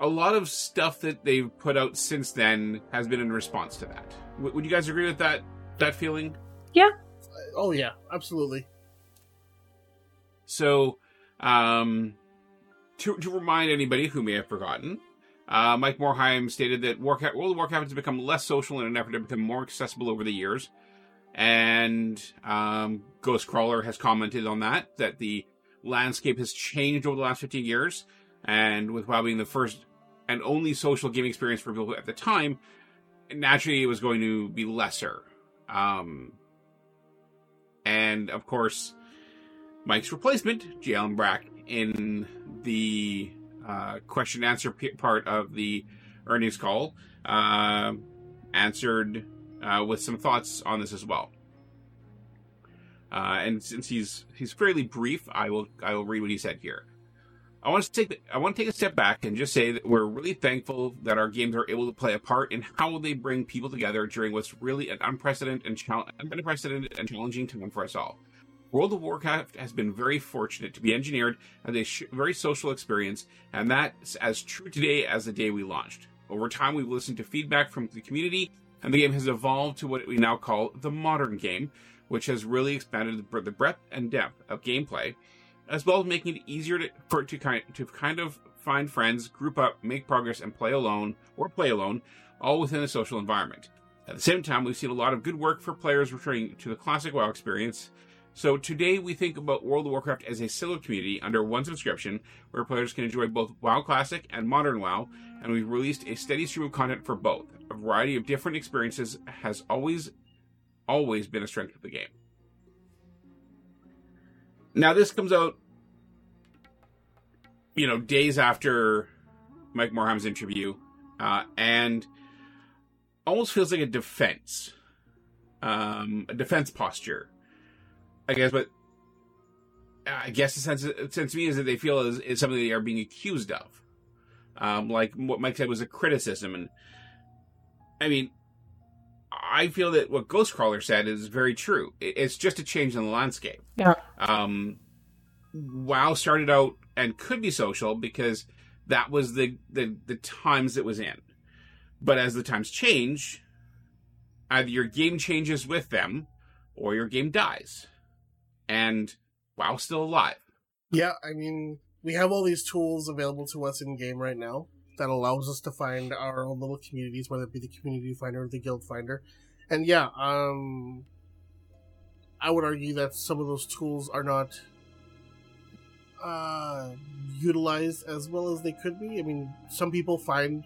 a lot of stuff that they've put out since then has been in response to that. W- would you guys agree with that that feeling? Yeah. Oh, yeah, absolutely. So, um, to, to remind anybody who may have forgotten, uh, Mike Morhaime stated that Warcraft, World of Warcraft has become less social in an effort to become more accessible over the years. And um, Ghostcrawler has commented on that, that the landscape has changed over the last fifteen years. And with WoW being the first and only social gaming experience for people at the time, naturally it was going to be lesser. Um, and, of course, Mike's replacement, Jalen Brack, in the uh, question-answer p- part of the earnings call, uh, answered uh, with some thoughts on this as well. Uh, and since he's he's fairly brief, I will I will read what he said here. I want to take I want to take a step back and just say that we're really thankful that our games are able to play a part in how they bring people together during what's really an unprecedented and chal- unprecedented and challenging time for us all. World of Warcraft has been very fortunate to be engineered as a sh- very social experience, and that's as true today as the day we launched. Over time, we've listened to feedback from the community, and the game has evolved to what we now call the modern game, which has really expanded the breadth and depth of gameplay, as well as making it easier to, for, to, kind, to kind of find friends, group up, make progress, and play alone, or play alone, all within a social environment. At the same time, we've seen a lot of good work for players returning to the classic WoW experience. So today we think about World of Warcraft as a solo community under one subscription where players can enjoy both WoW Classic and Modern WoW, and we've released a steady stream of content for both. A variety of different experiences has always, always been a strength of the game. Now this comes out, you know, days after Mike Morhaime's interview, uh, and almost feels like a defense, um, a defense posture. I guess, but I guess the sense, the sense to me is that they feel is, is something they are being accused of. Um, like what Mike said was a criticism. And I mean, I feel that what Ghostcrawler said is very true. It's just a change in the landscape. Yeah. Um, WoW started out and could be social because that was the, the, the times it was in. But as the times change, either your game changes with them or your game dies. And WoW's still alive. Yeah, I mean, we have all these tools available to us in-game right now that allows us to find our own little communities, whether it be the community finder or the guild finder. And yeah, um, I would argue that some of those tools are not uh, utilized as well as they could be. I mean, some people find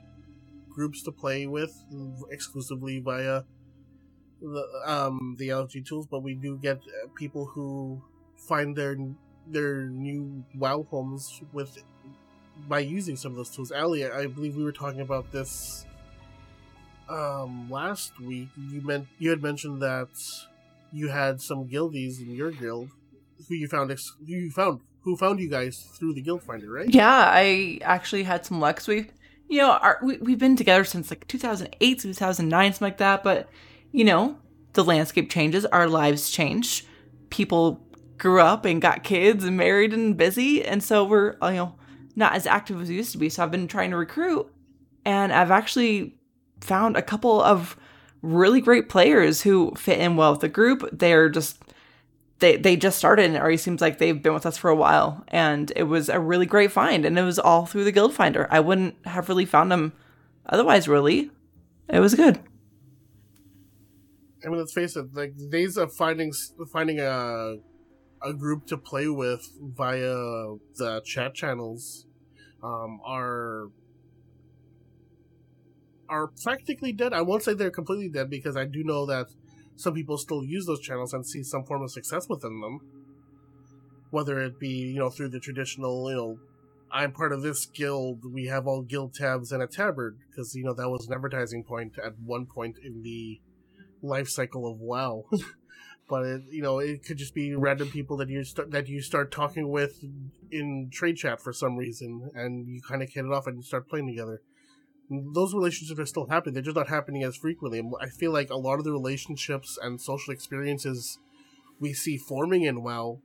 groups to play with exclusively via the um the L G tools, but we do get uh, people who find their their new WoW homes with by using some of those tools. Ali, I believe we were talking about this um last week. You meant you had mentioned that you had some guildies in your guild who you found ex- who you found who found you guys through the guild finder, right? Yeah, I actually had some luck. So we, you know, our, we we've been together since like two thousand eight, two thousand nine, something like that, but. You know, the landscape changes, our lives change. People grew up and got kids and married and busy. And so we're, you know, not as active as we used to be. So I've been trying to recruit, and I've actually found a couple of really great players who fit in well with the group. They're just, they, they just started, and it already seems like they've been with us for a while. And it was a really great find, and it was all through the guild finder. I wouldn't have really found them otherwise, really. It was good. I mean, let's face it. Like the days of finding finding a a group to play with via the chat channels um, are are practically dead. I won't say they're completely dead, because I do know that some people still use those channels and see some form of success within them. Whether it be, you know, through the traditional, you know, I'm part of this guild. We have all guild tabs and a tabard, because, you know, that was an advertising point at one point in the life cycle of WoW. But it, you know, it could just be random people that you start that you start talking with in trade chat for some reason, and you kind of hit it off and you start playing together. Those relationships are still happening. They're just not happening as frequently. I feel like a lot of the relationships and social experiences we see forming in WoW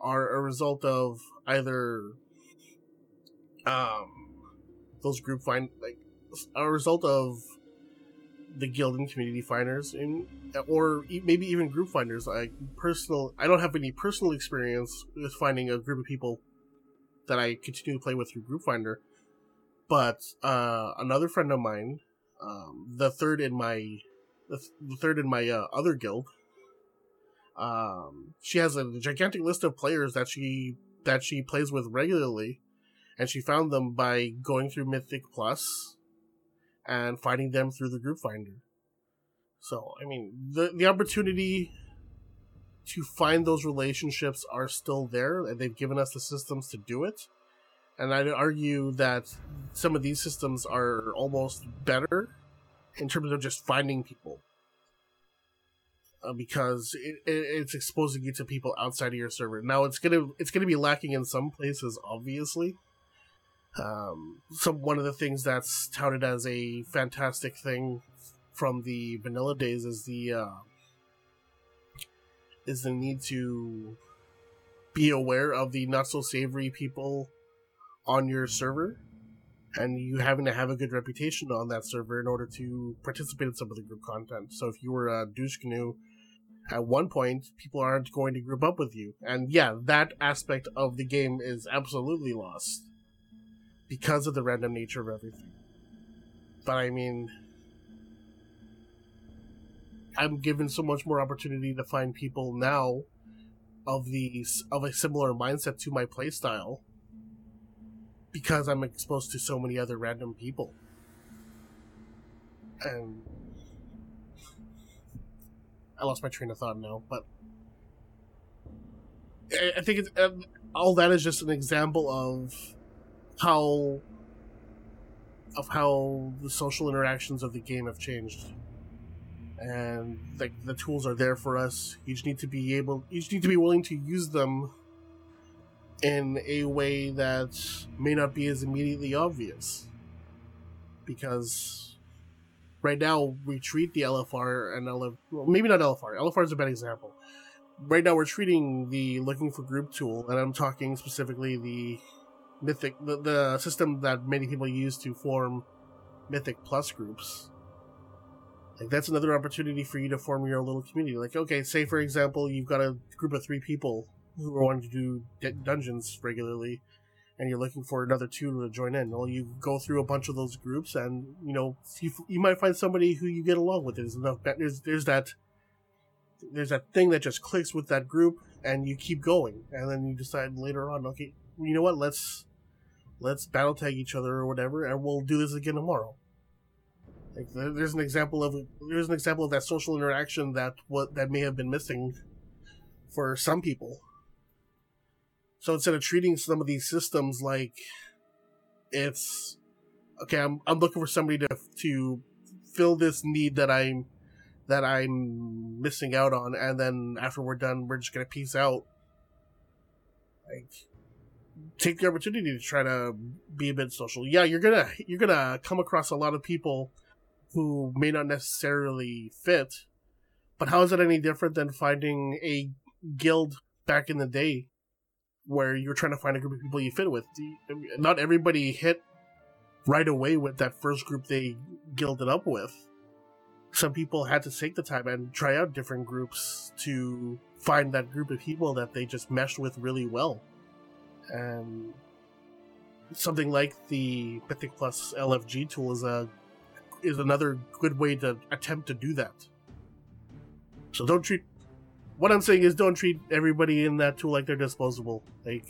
are a result of either um, those group find like a result of the guild and community finders, and or e- maybe even group finders. Like personal, I don't have any personal experience with finding a group of people that I continue to play with through group finder, but uh, another friend of mine, um, the third in my, the, th- the third in my uh, other guild, um, she has a gigantic list of players that she that she plays with regularly, and she found them by going through Mythic Plus and finding them through the group finder. So, I mean, the the opportunity to find those relationships are still there, and they've given us the systems to do it. And I'd argue that some of these systems are almost better in terms of just finding people. Uh, because it, it, it's exposing you to people outside of your server. Now, it's gonna it's gonna be lacking in some places, obviously. Um, some one of the things that's touted as a fantastic thing from the vanilla days is the uh, is the need to be aware of the not so savory people on your server, and you having to have a good reputation on that server in order to participate in some of the group content. So if you were a douche canoe at one point, people aren't going to group up with you, and yeah, that aspect of the game is absolutely lost because of the random nature of everything. But I mean, I'm given so much more opportunity to find people now of the of a similar mindset to my playstyle, because I'm exposed to so many other random people. And I lost my train of thought now, but I think it's, all that is just an example of how of how the social interactions of the game have changed, and like the tools are there for us. You just need to be able, you just need to be willing to use them in a way that may not be as immediately obvious, because right now we treat the L F R and L F R, well, maybe not L F R. L F R is a bad example. Right now we're treating the looking for group tool, and I'm talking specifically the Mythic, the, the system that many people use to form Mythic Plus groups. Like, that's another opportunity for you to form your little community. Like, okay, say for example, you've got a group of three people who are wanting to do d- dungeons regularly, and you're looking for another two to join in. Well, you go through a bunch of those groups, and you know you, you might find somebody who you get along with. There's enough. There's there's that. There's that thing that just clicks with that group, and you keep going, and then you decide later on, okay, you know what? Let's let's battle tag each other or whatever, and we'll do this again tomorrow. Like, there's an example of there's an example of that social interaction that what that may have been missing for some people. So instead of treating some of these systems like it's, okay, I'm I'm looking for somebody to to fill this need that I'm that I'm missing out on, and then after we're done, we're just gonna peace out. Like, take the opportunity to try to be a bit social. Yeah, you're gonna you're gonna come across a lot of people who may not necessarily fit, but how is it any different than finding a guild back in the day where you're trying to find a group of people you fit with? Not everybody hit right away with that first group they gilded up with. Some people had to take the time and try out different groups to find that group of people that they just meshed with really well. And something like the Mythic Plus L F G tool is a is another good way to attempt to do that. So don't treat... What I'm saying is, don't treat everybody in that tool like they're disposable. Like,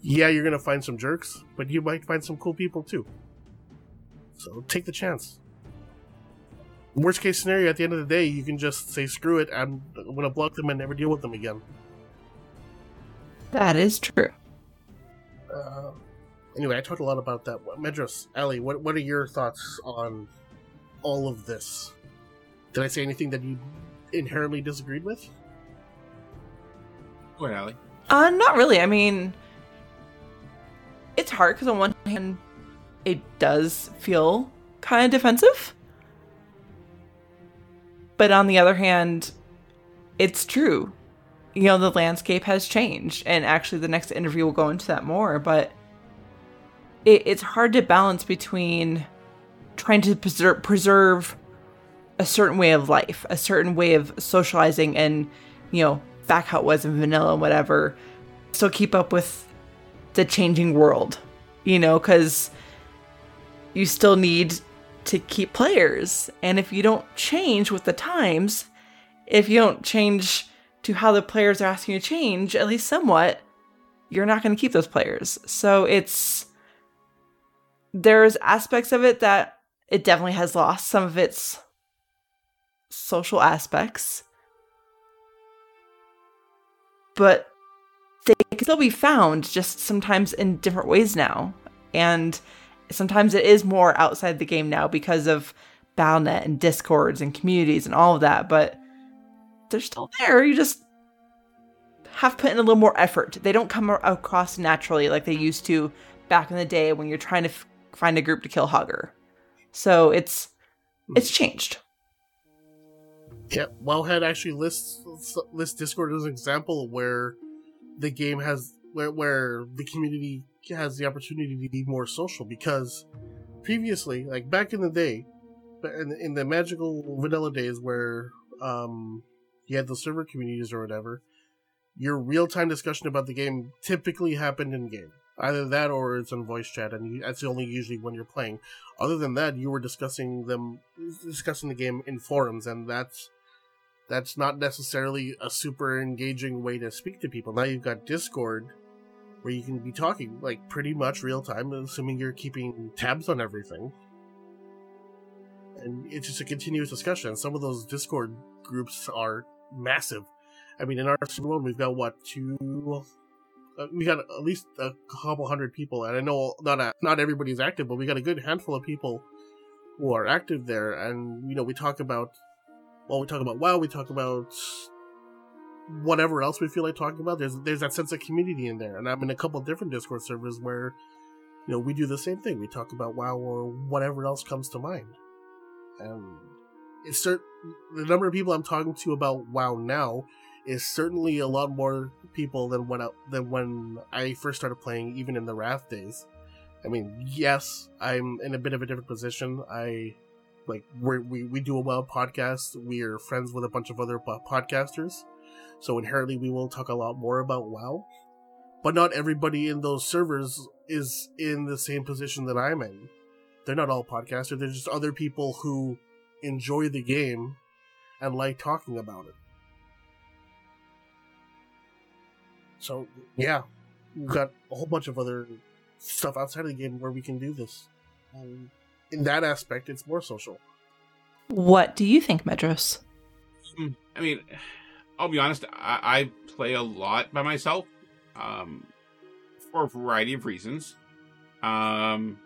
yeah, you're gonna find some jerks, but you might find some cool people too. So take the chance. Worst case scenario, at the end of the day, you can just say, screw it, I'm gonna block them and never deal with them again. That is true. Uh, anyway, I talked a lot about that. Medros, Ali, what, what are your thoughts on all of this? Did I say anything that you inherently disagreed with? Go ahead, Allie. Uh, not really. I mean, it's hard because on one hand, it does feel kind of defensive. But on the other hand, it's true. You know, the landscape has changed. And actually, the next interview will go into that more. But it, it's hard to balance between trying to preserve, preserve a certain way of life, a certain way of socializing, and, you know, back how it was in vanilla and whatever, still keep up with the changing world, you know, because you still need to keep players. And if you don't change with the times, if you don't change to how the players are asking you to change, at least somewhat, you're not going to keep those players. So it's, there's aspects of it that it definitely has lost some of its social aspects, but they can still be found, just sometimes in different ways now. And sometimes it is more outside the game now because of Battle dot net and Discords and communities and all of that, but they're still there. You just have put in a little more effort. They don't come across naturally like they used to back in the day when you're trying to f- find a group to kill Hogger. So it's it's changed. Yeah, Wowhead actually lists lists Discord as an example where the game has where where the community has the opportunity to be more social, because previously, like back in the day, in, in the magical vanilla days where um, you had the server communities or whatever, your real-time discussion about the game typically happened in-game. Either that or it's on voice chat, and you, that's the only usually when you're playing. Other than that, you were discussing them, discussing the game in forums, and that's that's not necessarily a super engaging way to speak to people. Now you've got Discord, where you can be talking like pretty much real time, assuming you're keeping tabs on everything. And it's just a continuous discussion. Some of those Discord groups are massive. I mean, in our server one, we've got what two. Uh, we got at least a couple hundred people, and I know not a, not everybody's active, but we got a good handful of people who are active there. And you know, we talk about well, we talk about WoW, we talk about whatever else we feel like talking about. There's there's that sense of community in there, and I'm in a couple different Discord servers where you know we do the same thing. We talk about WoW or whatever else comes to mind. And it's cert- the number of people I'm talking to about WoW now is certainly a lot more people than when I, than when I first started playing, even in the Wrath days. I mean, yes, I'm in a bit of a different position. I like we're, we we do a WoW podcast. We are friends with a bunch of other podcasters, so inherently we will talk a lot more about WoW. But not everybody in those servers is in the same position that I'm in. They're not all podcasters. They're just other people who enjoy the game and like talking about it. So, yeah, we've got a whole bunch of other stuff outside of the game where we can do this. And in that aspect, it's more social. What do you think, Medros? I mean, I'll be honest, I, I play a lot by myself um, for a variety of reasons. Um,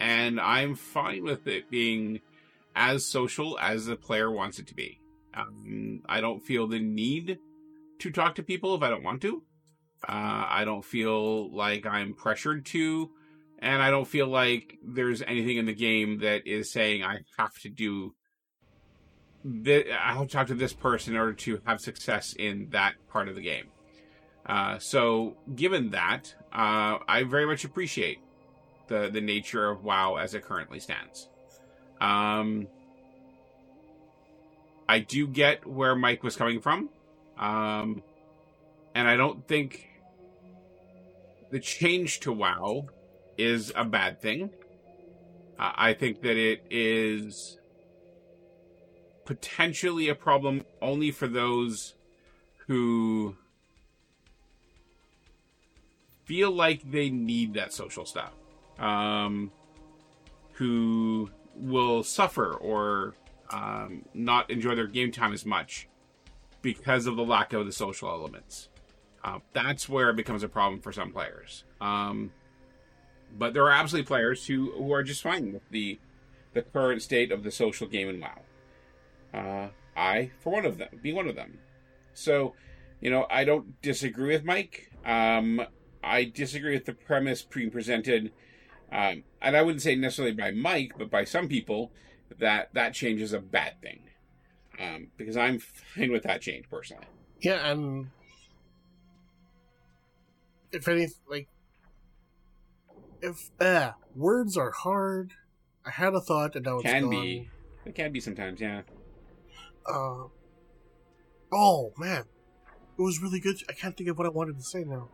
and I'm fine with it being as social as the player wants it to be. Um, I don't feel the need to talk to people if I don't want to. Uh, I don't feel like I'm pressured to, and I don't feel like there's anything in the game that is saying I have to do th- I have to talk to this person in order to have success in that part of the game. Uh, so given that, uh, I very much appreciate the, the nature of WoW as it currently stands. Um, I do get where Mike was coming from. Um, And I don't think the change to WoW is a bad thing. Uh, I think that it is potentially a problem only for those who feel like they need that social stuff, um, who will suffer or um, not enjoy their game time as much because of the lack of the social elements. Uh, that's where it becomes a problem for some players. Um, but there are absolutely players who, who are just fine with the the current state of the social game in WoW. Uh, I, for one of them, be one of them. So, you know, I don't disagree with Mike. Um, I disagree with the premise pre-presented, um, and I wouldn't say necessarily by Mike, but by some people, that that change is a bad thing. Um, because I'm fine with that change, personally. Yeah, and if any, like, if uh, words are hard. I had a thought and now it's can gone. Be. It can be sometimes, yeah. Uh, oh, man. It was really good. I can't think of what I wanted to say now.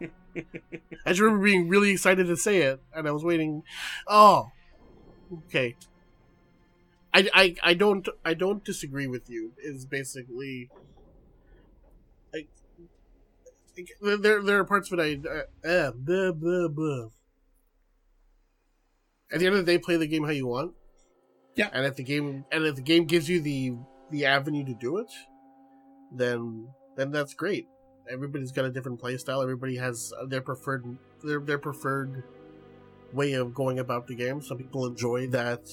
I just remember being really excited to say it, and I was waiting. Oh, okay. I, I, I don't I don't disagree with you. Is basically, I, I, there there are parts of it I uh, blah, blah, blah. At the end of the day, play the game how you want. Yeah, and if the game and if the game gives you the the avenue to do it, then then that's great. Everybody's got a different playstyle. Everybody has their preferred their their preferred way of going about the game. Some people enjoy that,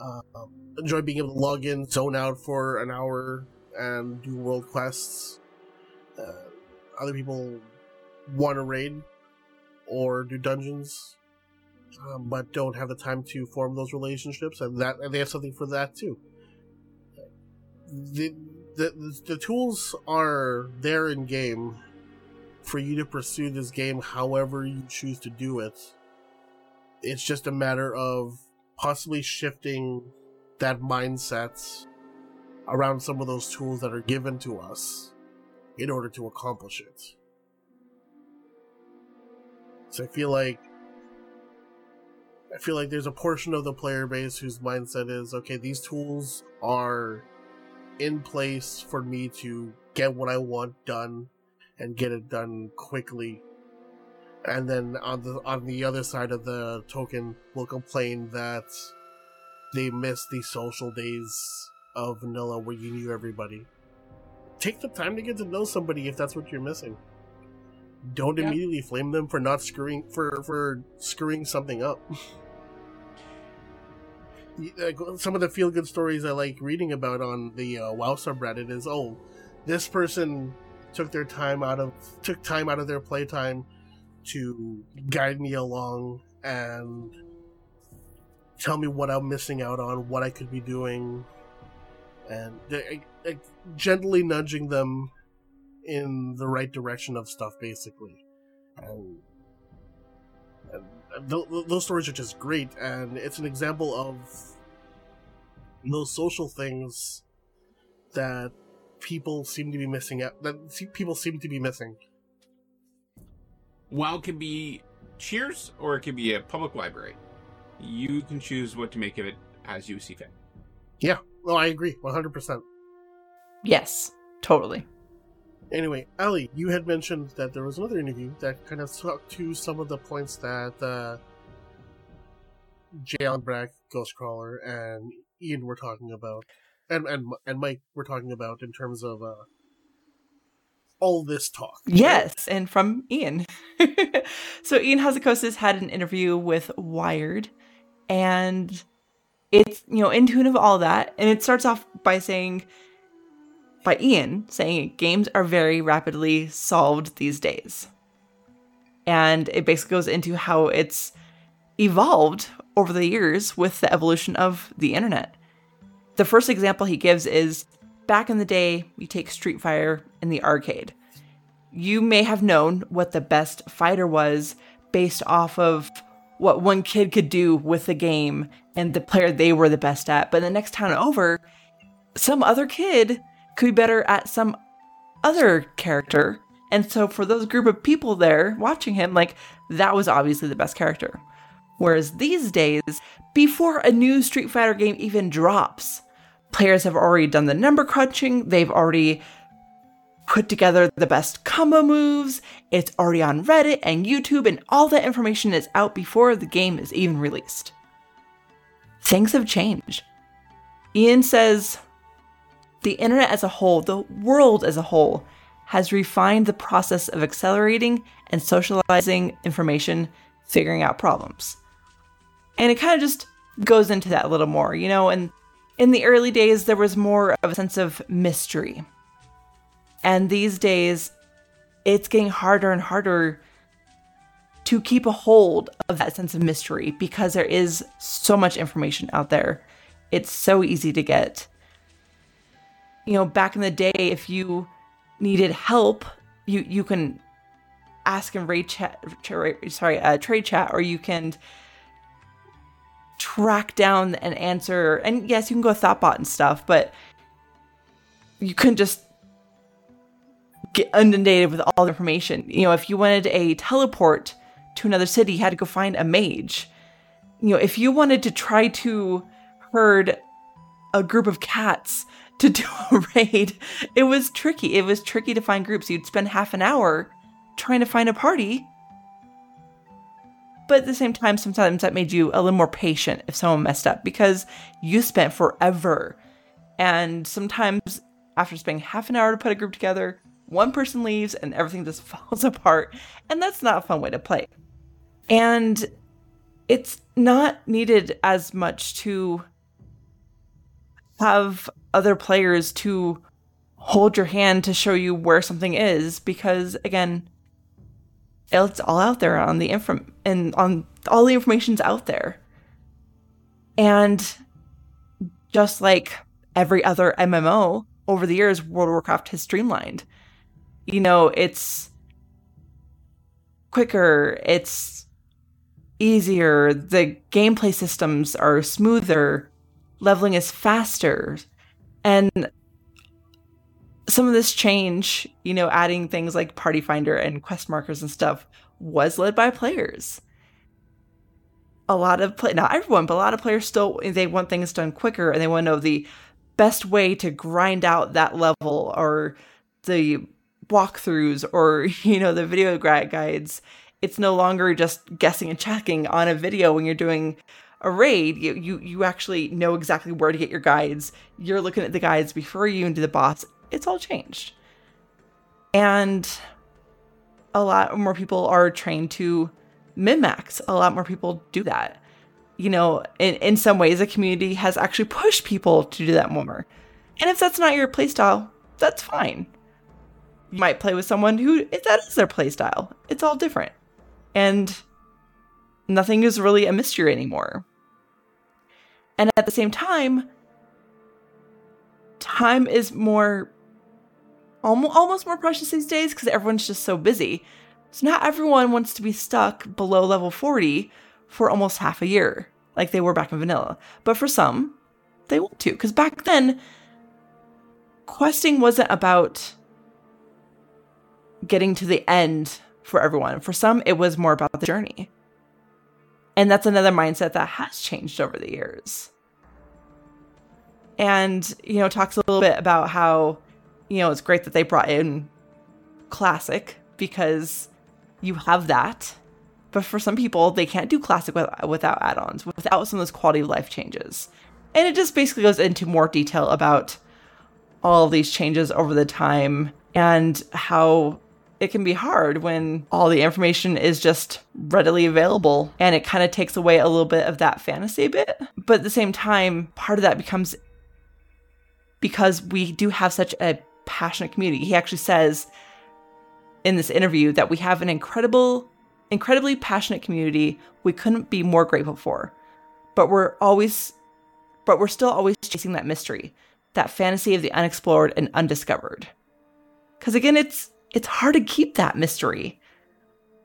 uh, enjoy being able to log in, zone out for an hour, and do world quests. Uh, other people want to raid or do dungeons, um, but don't have the time to form those relationships, and that and they have something for that too. The, The, the the tools are there in game for you to pursue this game however you choose to do it. It's just a matter of possibly shifting that mindset around some of those tools that are given to us in order to accomplish it. So I feel like I feel like there's a portion of the player base whose mindset is, okay, these tools are in place for me to get what I want done and get it done quickly. And then on the on the other side of the token, will complain that they miss the social days of vanilla where you knew everybody. Take the time to get to know somebody if that's what you're missing. Don't yeah. immediately flame them for not screwing for, for screwing something up. Some of the feel-good stories I like reading about on the uh, WoW subreddit is, oh, this person took their time out of took time out of their playtime to guide me along and tell me what I'm missing out on, what I could be doing, and I, I, gently nudging them in the right direction of stuff, basically. And, and those stories are just great, and it's an example of those social things that people seem to be missing out. That people seem to be missing. WoW can be Cheers, or it can be a public library. You can choose what to make of it as you see fit. Yeah, no, I agree, one hundred percent. Yes, totally. Anyway, Ali, you had mentioned that there was another interview that kind of talked to some of the points that uh, Jalen Brack, Ghostcrawler, and Ian were talking about, and and and Mike were talking about in terms of uh, all this talk. Yes, right? And from Ian. So Ian Hasikosis had an interview with Wired, and it's, you know, in tune of all that, and it starts off by saying. By Ian saying games are very rapidly solved these days. And it basically goes into how it's evolved over the years with the evolution of the internet. The first example he gives is back in the day, you take Street Fighter in the arcade. You may have known what the best fighter was based off of what one kid could do with the game and the player they were the best at. But the next town over, some other kid could be better at some other character. And so for those group of people there watching him, like, that was obviously the best character. Whereas these days, before a new Street Fighter game even drops, players have already done the number crunching, they've already put together the best combo moves, it's already on Reddit and YouTube, and all that information is out before the game is even released. Things have changed. Ian says, the internet as a whole, the world as a whole, has refined the process of accelerating and socializing information, figuring out problems. And it kind of just goes into that a little more, you know, and in the early days, there was more of a sense of mystery. And these days, it's getting harder and harder to keep a hold of that sense of mystery because there is so much information out there. It's so easy to get. You know, back in the day, if you needed help, you, you can ask in raid chat, sorry, uh, trade chat, or you can track down an answer. And yes, you can go with Thoughtbot and stuff, but you couldn't just get inundated with all the information. You know, if you wanted a teleport to another city, you had to go find a mage. You know, if you wanted to try to herd a group of cats to do a raid, it was tricky. It was tricky to find groups. You'd spend half an hour trying to find a party. But at the same time, sometimes that made you a little more patient if someone messed up, because you spent forever. And sometimes after spending half an hour to put a group together, one person leaves and everything just falls apart. And that's not a fun way to play. And it's not needed as much to have other players to hold your hand to show you where something is, because again, it's all out there on the info, and on all the information's out there. And just like every other M M O over the years, World of Warcraft has streamlined. You know, it's quicker, it's easier, the gameplay systems are smoother, leveling is faster. And some of this change, you know, adding things like Party Finder and quest markers and stuff, was led by players. A lot of play, not everyone, but a lot of players still, they want things done quicker, and they want to know the best way to grind out that level, or the walkthroughs, or, you know, the video guides. It's no longer just guessing and checking on a video when you're doing a raid. You, you you actually know exactly where to get your guides. You're looking at the guides before you even do the boss. It's all changed. And a lot more people are trained to min-max. A lot more people do that. You know, in, in some ways, the community has actually pushed people to do that more. And if that's not your playstyle, that's fine. You might play with someone who, if that is their playstyle, it's all different. And nothing is really a mystery anymore. And at the same time, time is more, almost more precious these days, because everyone's just so busy. So not everyone wants to be stuck below level forty for almost half a year, like they were back in vanilla. But for some, they want to, because back then, questing wasn't about getting to the end for everyone. For some, it was more about the journey. And that's another mindset that has changed over the years. And, you know, talks a little bit about how, you know, it's great that they brought in Classic, because you have that. But for some people, they can't do Classic without add-ons, without some of those quality of life changes. And it just basically goes into more detail about all of these changes over the time, and how it can be hard when all the information is just readily available, and it kind of takes away a little bit of that fantasy bit. But at the same time, part of that becomes, because we do have such a passionate community. He actually says in this interview that we have an incredible, incredibly passionate community we couldn't be more grateful for. But we're always, but we're still always chasing that mystery, that fantasy of the unexplored and undiscovered. Because again, it's, it's hard to keep that mystery.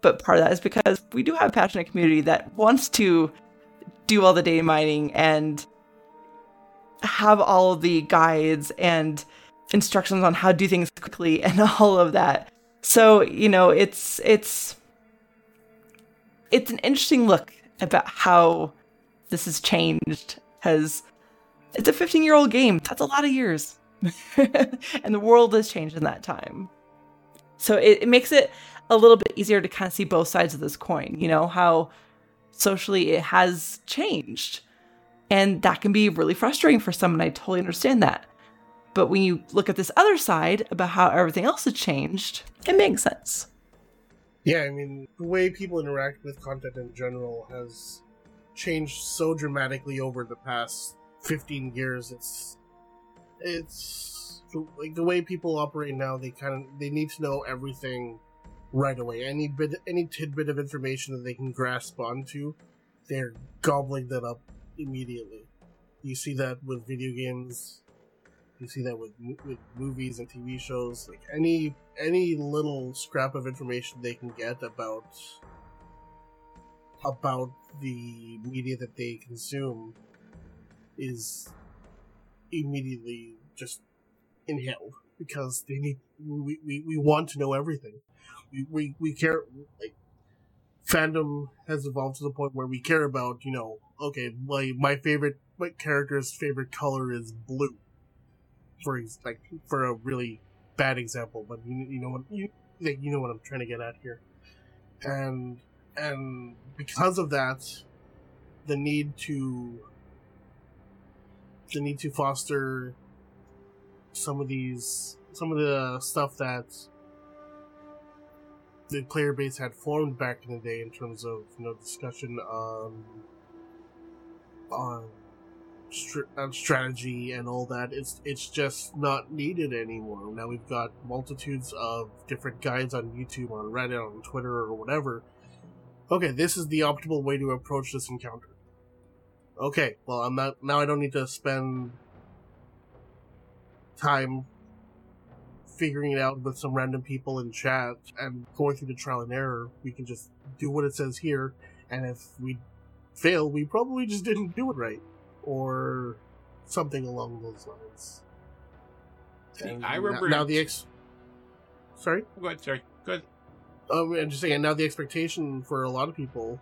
But part of that is because we do have a passionate community that wants to do all the data mining and have all the guides and instructions on how to do things quickly and all of that. So, you know, it's it's it's an interesting look about how this has changed, because it's a fifteen-year-old game. That's a lot of years. And the world has changed in that time. So it, it makes it a little bit easier to kind of see both sides of this coin, you know, how socially it has changed. And that can be really frustrating for someone. I totally understand that. But when you look at this other side about how everything else has changed, it makes sense. Yeah, I mean, the way people interact with content in general has changed so dramatically over the past fifteen years. It's, it's, like, the way people operate now, they kind of they need to know everything right away. Any bit, any tidbit of information that they can grasp onto, they're gobbling that up immediately. You see that with video games You see that with, with movies and T V shows. Like any any little scrap of information they can get about about the media that they consume is immediately just inhaled because they need. We we, we want to know everything. We, we we care. Like fandom has evolved to the point where we care about. You know, okay, my my favorite my character's favorite color is blue. For like for a really bad example, but you, you know what you you know what I'm trying to get at here, and and because of that, the need to the need to foster some of these some of the stuff that the player base had formed back in the day in terms of you know discussion on on. strategy and all that, it's it's just not needed anymore. Now we've got multitudes of different guides on YouTube, on Reddit, on Twitter, or whatever. Okay, this is the optimal way to approach this encounter. Okay, well, I'm not now I don't need to spend time figuring it out with some random people in chat and going through the trial and error. We can just do what it says here, and if we fail, we probably just didn't do it right. Or something along those lines. And I remember now, now the ex. Sorry. Go ahead. Sorry. Go ahead. Um, and just saying, now the expectation for a lot of people,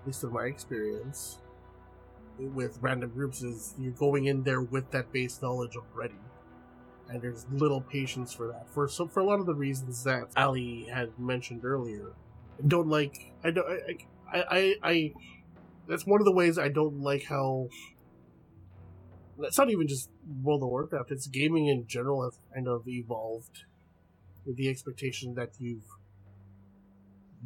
at least in my experience, with random groups, is you're going in there with that base knowledge already, and there's little patience for that. For so for a lot of the reasons that Ali had mentioned earlier, I don't like I don't I I I. I that's one of the ways I don't like how. That's not even just World of Warcraft, it's gaming in general has kind of evolved with the expectation that you've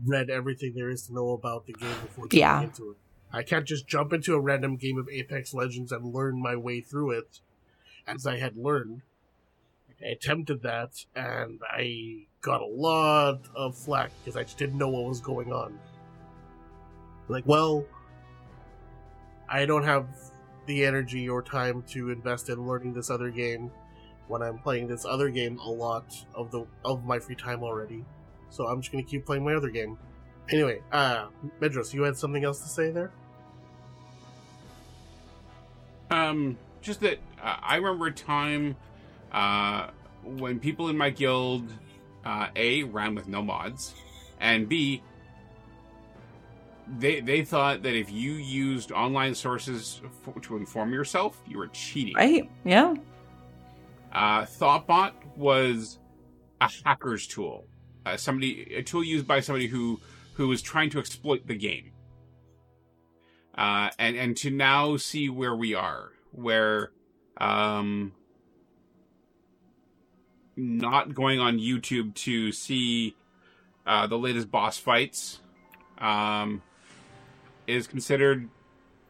read everything there is to know about the game before getting yeah. into it. I can't just jump into a random game of Apex Legends and learn my way through it as I had learned. I attempted that, and I got a lot of flack because I just didn't know what was going on. Like, well, I don't have the energy or time to invest in learning this other game when I'm playing this other game a lot of the of my free time already, so I'm just gonna keep playing my other game. Anyway, uh, Medros, you had something else to say there? Um, just that uh, I remember a time uh, when people in my guild uh, A, ran with no mods, and B, They they thought that if you used online sources for, to inform yourself, you were cheating. Right, yeah. Uh, Thoughtbot was a hacker's tool. Uh, somebody A tool used by somebody who, who was trying to exploit the game. Uh, and, and to now see where we are, where um, not going on YouTube to see uh, the latest boss fights... Um, is considered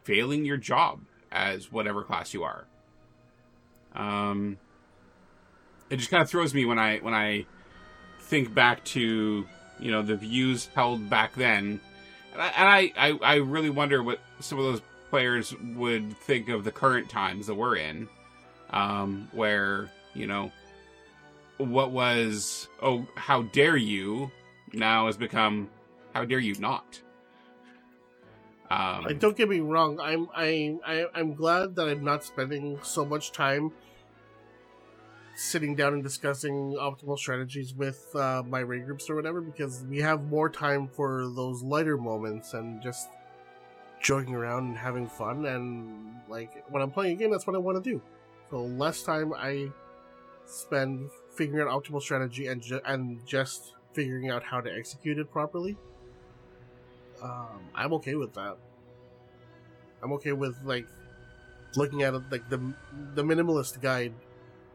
failing your job as whatever class you are. Um, it just kind of throws me when I when I think back to you know the views held back then, and I and I, I, I really wonder what some of those players would think of the current times that we're in, um, where you know what was oh how dare you now has become how dare you not. Um, like, don't get me wrong. I'm I, I I'm glad that I'm not spending so much time sitting down and discussing optimal strategies with uh, my raid groups or whatever, because we have more time for those lighter moments and just joking around and having fun. And like when I'm playing a game, that's what I want to do. So less time I spend figuring out optimal strategy and ju- and just figuring out how to execute it properly. Um, I'm okay with that. I'm okay with like looking at it like the the minimalist guide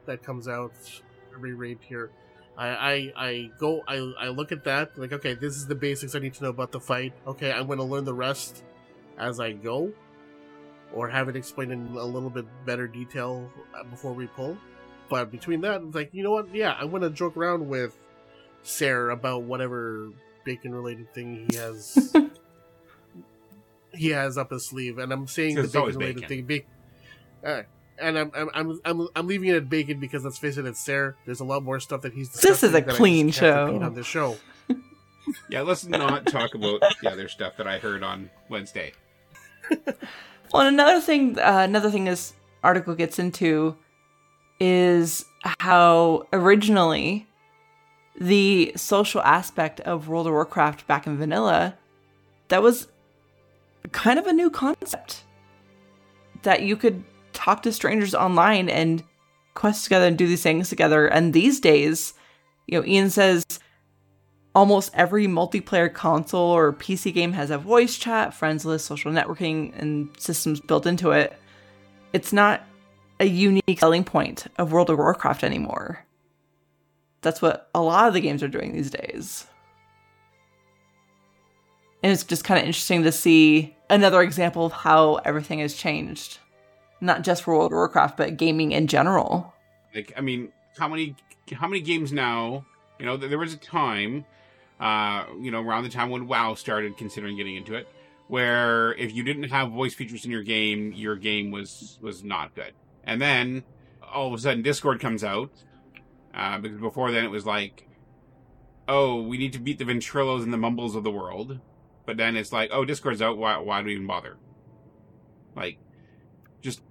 that comes out every raid here. I, I I go I I look at that like okay, this is the basics I need to know about the fight. Okay, I'm going to learn the rest as I go, or have it explained in a little bit better detail before we pull. But between that, it's like you know what? Yeah, I'm going to joke around with Sarah about whatever bacon-related thing he has he has up his sleeve, and I'm saying the bacon-related bacon. thing. Ba- uh, and I'm I'm I'm I'm leaving it at bacon because let's face it, it's Sarah. There's a lot more stuff that he's. This is a clean show. On this show. Yeah, let's not talk about the other stuff that I heard on Wednesday. Well, another thing, uh, another thing this article gets into is how originally the social aspect of World of Warcraft back in vanilla, that was kind of a new concept. That you could talk to strangers online and quest together and do these things together. And these days, you know, Ian says almost every multiplayer console or P C game has a voice chat, friends list, social networking, and systems built into it. It's not a unique selling point of World of Warcraft anymore. That's what a lot of the games are doing these days. And it's just kind of interesting to see another example of how everything has changed. Not just for World of Warcraft, but gaming in general. Like, I mean, how many how many games now, you know, there was a time, uh, you know, around the time when WoW started considering getting into it, where if you didn't have voice features in your game, your game was, was not good. And then, all of a sudden, Discord comes out, uh, because before then it was like, oh, we need to beat the Ventrilos and the Mumbles of the world. But then it's like, oh, Discord's out, why, why do we even bother? Like, just,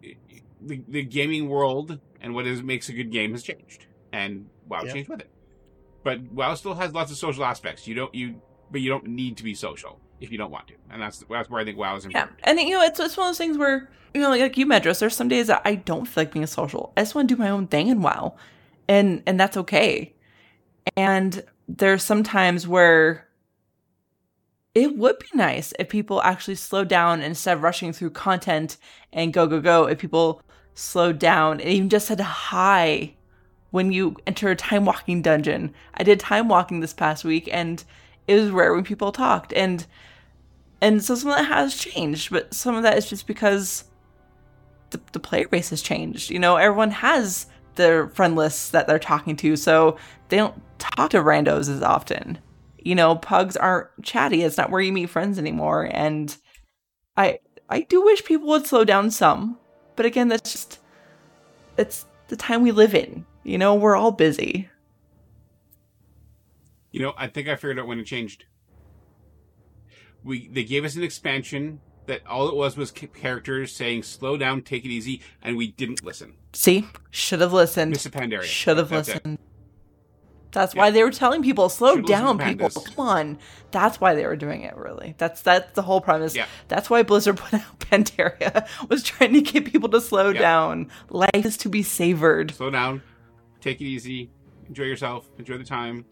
the, the gaming world and what is makes a good game has changed. And WoW yep. changed with it. But WoW still has lots of social aspects. You don't, you, but you don't need to be social if you don't want to. And that's, that's where I think WoW is important. Yeah, and you know, it's, it's one of those things where, you know, like, like you, Medris, there's some days that I don't feel like being social. I just want to do my own thing in WoW. And, and that's okay. And there's some times where it would be nice if people actually slow down instead of rushing through content and go, go, go. If people slow down and even just said hi when you enter a time walking dungeon. I did time walking this past week and it was rare when people talked. And and so some of that has changed, but some of that is just because the, the player base has changed. You know, everyone has their friend lists that they're talking to, so they don't talk to randos as often. You know, pugs aren't chatty. It's not where you meet friends anymore. And I I do wish people would slow down some. But again, that's just, it's the time we live in. You know, we're all busy. You know, I think I figured out when it changed. We They gave us an expansion that all it was was characters saying, slow down, take it easy. And we didn't listen. See? Should have listened. Mister Pandaria. Should have listened. It. That's yeah. why they were telling people, slow Should down, people. Come on. That's why they were doing it, really. That's that's the whole premise. Yeah. That's why Blizzard put out Pandaria, was trying to get people to slow yeah. down. Life is to be savored. Slow down. Take it easy. Enjoy yourself. Enjoy the time.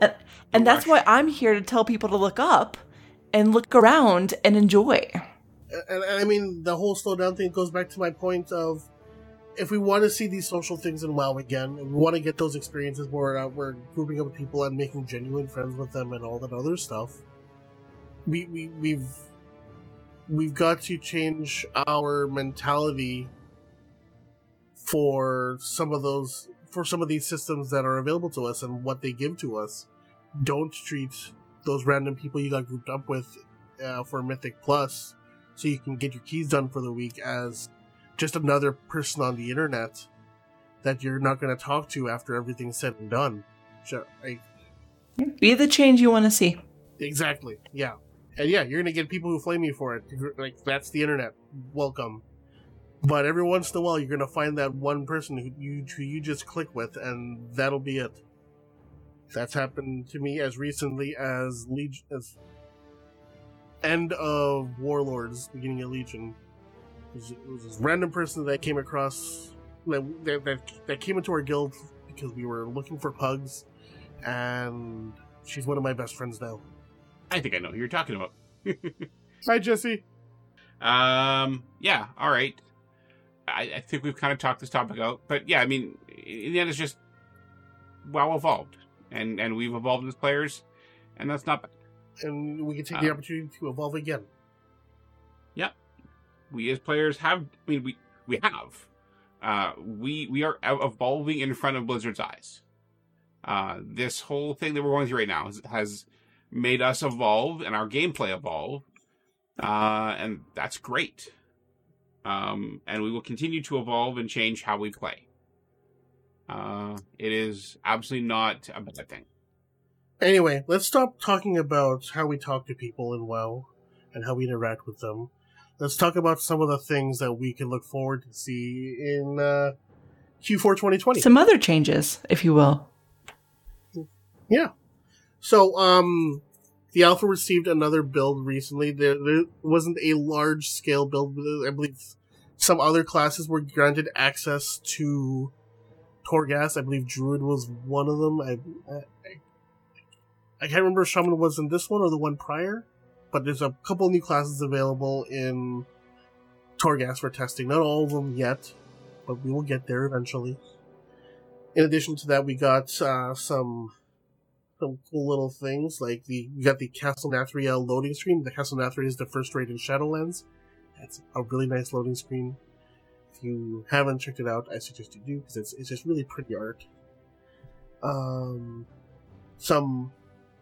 And, and that's why I'm here to tell people to look up and look around and enjoy. And, and I mean, the whole slow down thing goes back to my point of, if we want to see these social things in WoW again, and we want to get those experiences where we're, out, we're grouping up with people and making genuine friends with them and all that other stuff, we, we, we've we've got to change our mentality for some of those for some of these systems that are available to us and what they give to us. Don't treat those random people you got grouped up with uh, for Mythic Plus so you can get your keys done for the week as just another person on the internet that you're not going to talk to after everything's said and done. So, I, Be the change you want to see. Exactly, yeah. And yeah, you're going to get people who flame you for it. Like, that's the internet. Welcome. But every once in a while, you're going to find that one person who you, who you just click with, and that'll be it. That's happened to me as recently as, Leg- as end of Warlords, beginning of Legion. It was this random person that I came across that, that that came into our guild because we were looking for pugs, and she's one of my best friends now. I think I know who you're talking about. Hi, Jesse. Um. Yeah. All right. I, I think we've kind of talked this topic out, but yeah, I mean, in the end, it's just WoW evolved, and and we've evolved as players, and that's not bad. And we can take um, the opportunity to evolve again. Yep. Yeah. We as players have, I mean, we, we have. Uh, we we are evolving in front of Blizzard's eyes. Uh, this whole thing that we're going through right now has, has made us evolve and our gameplay evolve. Uh, and that's great. Um, and we will continue to evolve and change how we play. Uh, it is absolutely not a bad thing. Anyway, let's stop talking about how we talk to people in WoW and how we interact with them. Let's talk about some of the things that we can look forward to see in uh, Q four twenty twenty. Some other changes, if you will. Yeah. So, um, the Alpha received another build recently. There, there wasn't a large-scale build. I believe some other classes were granted access to Torghast. I believe Druid was one of them. I, I, I can't remember if Shaman was in this one or the one prior. But there's a couple new classes available in Torghast for testing. Not all of them yet, but we will get there eventually. In addition to that, we got uh, some some cool little things. Like the we got the Castle Nathria loading screen. The Castle Nathria is the first raid in Shadowlands. That's a really nice loading screen. If you haven't checked it out, I suggest you do, because it's it's just really pretty art. Um, some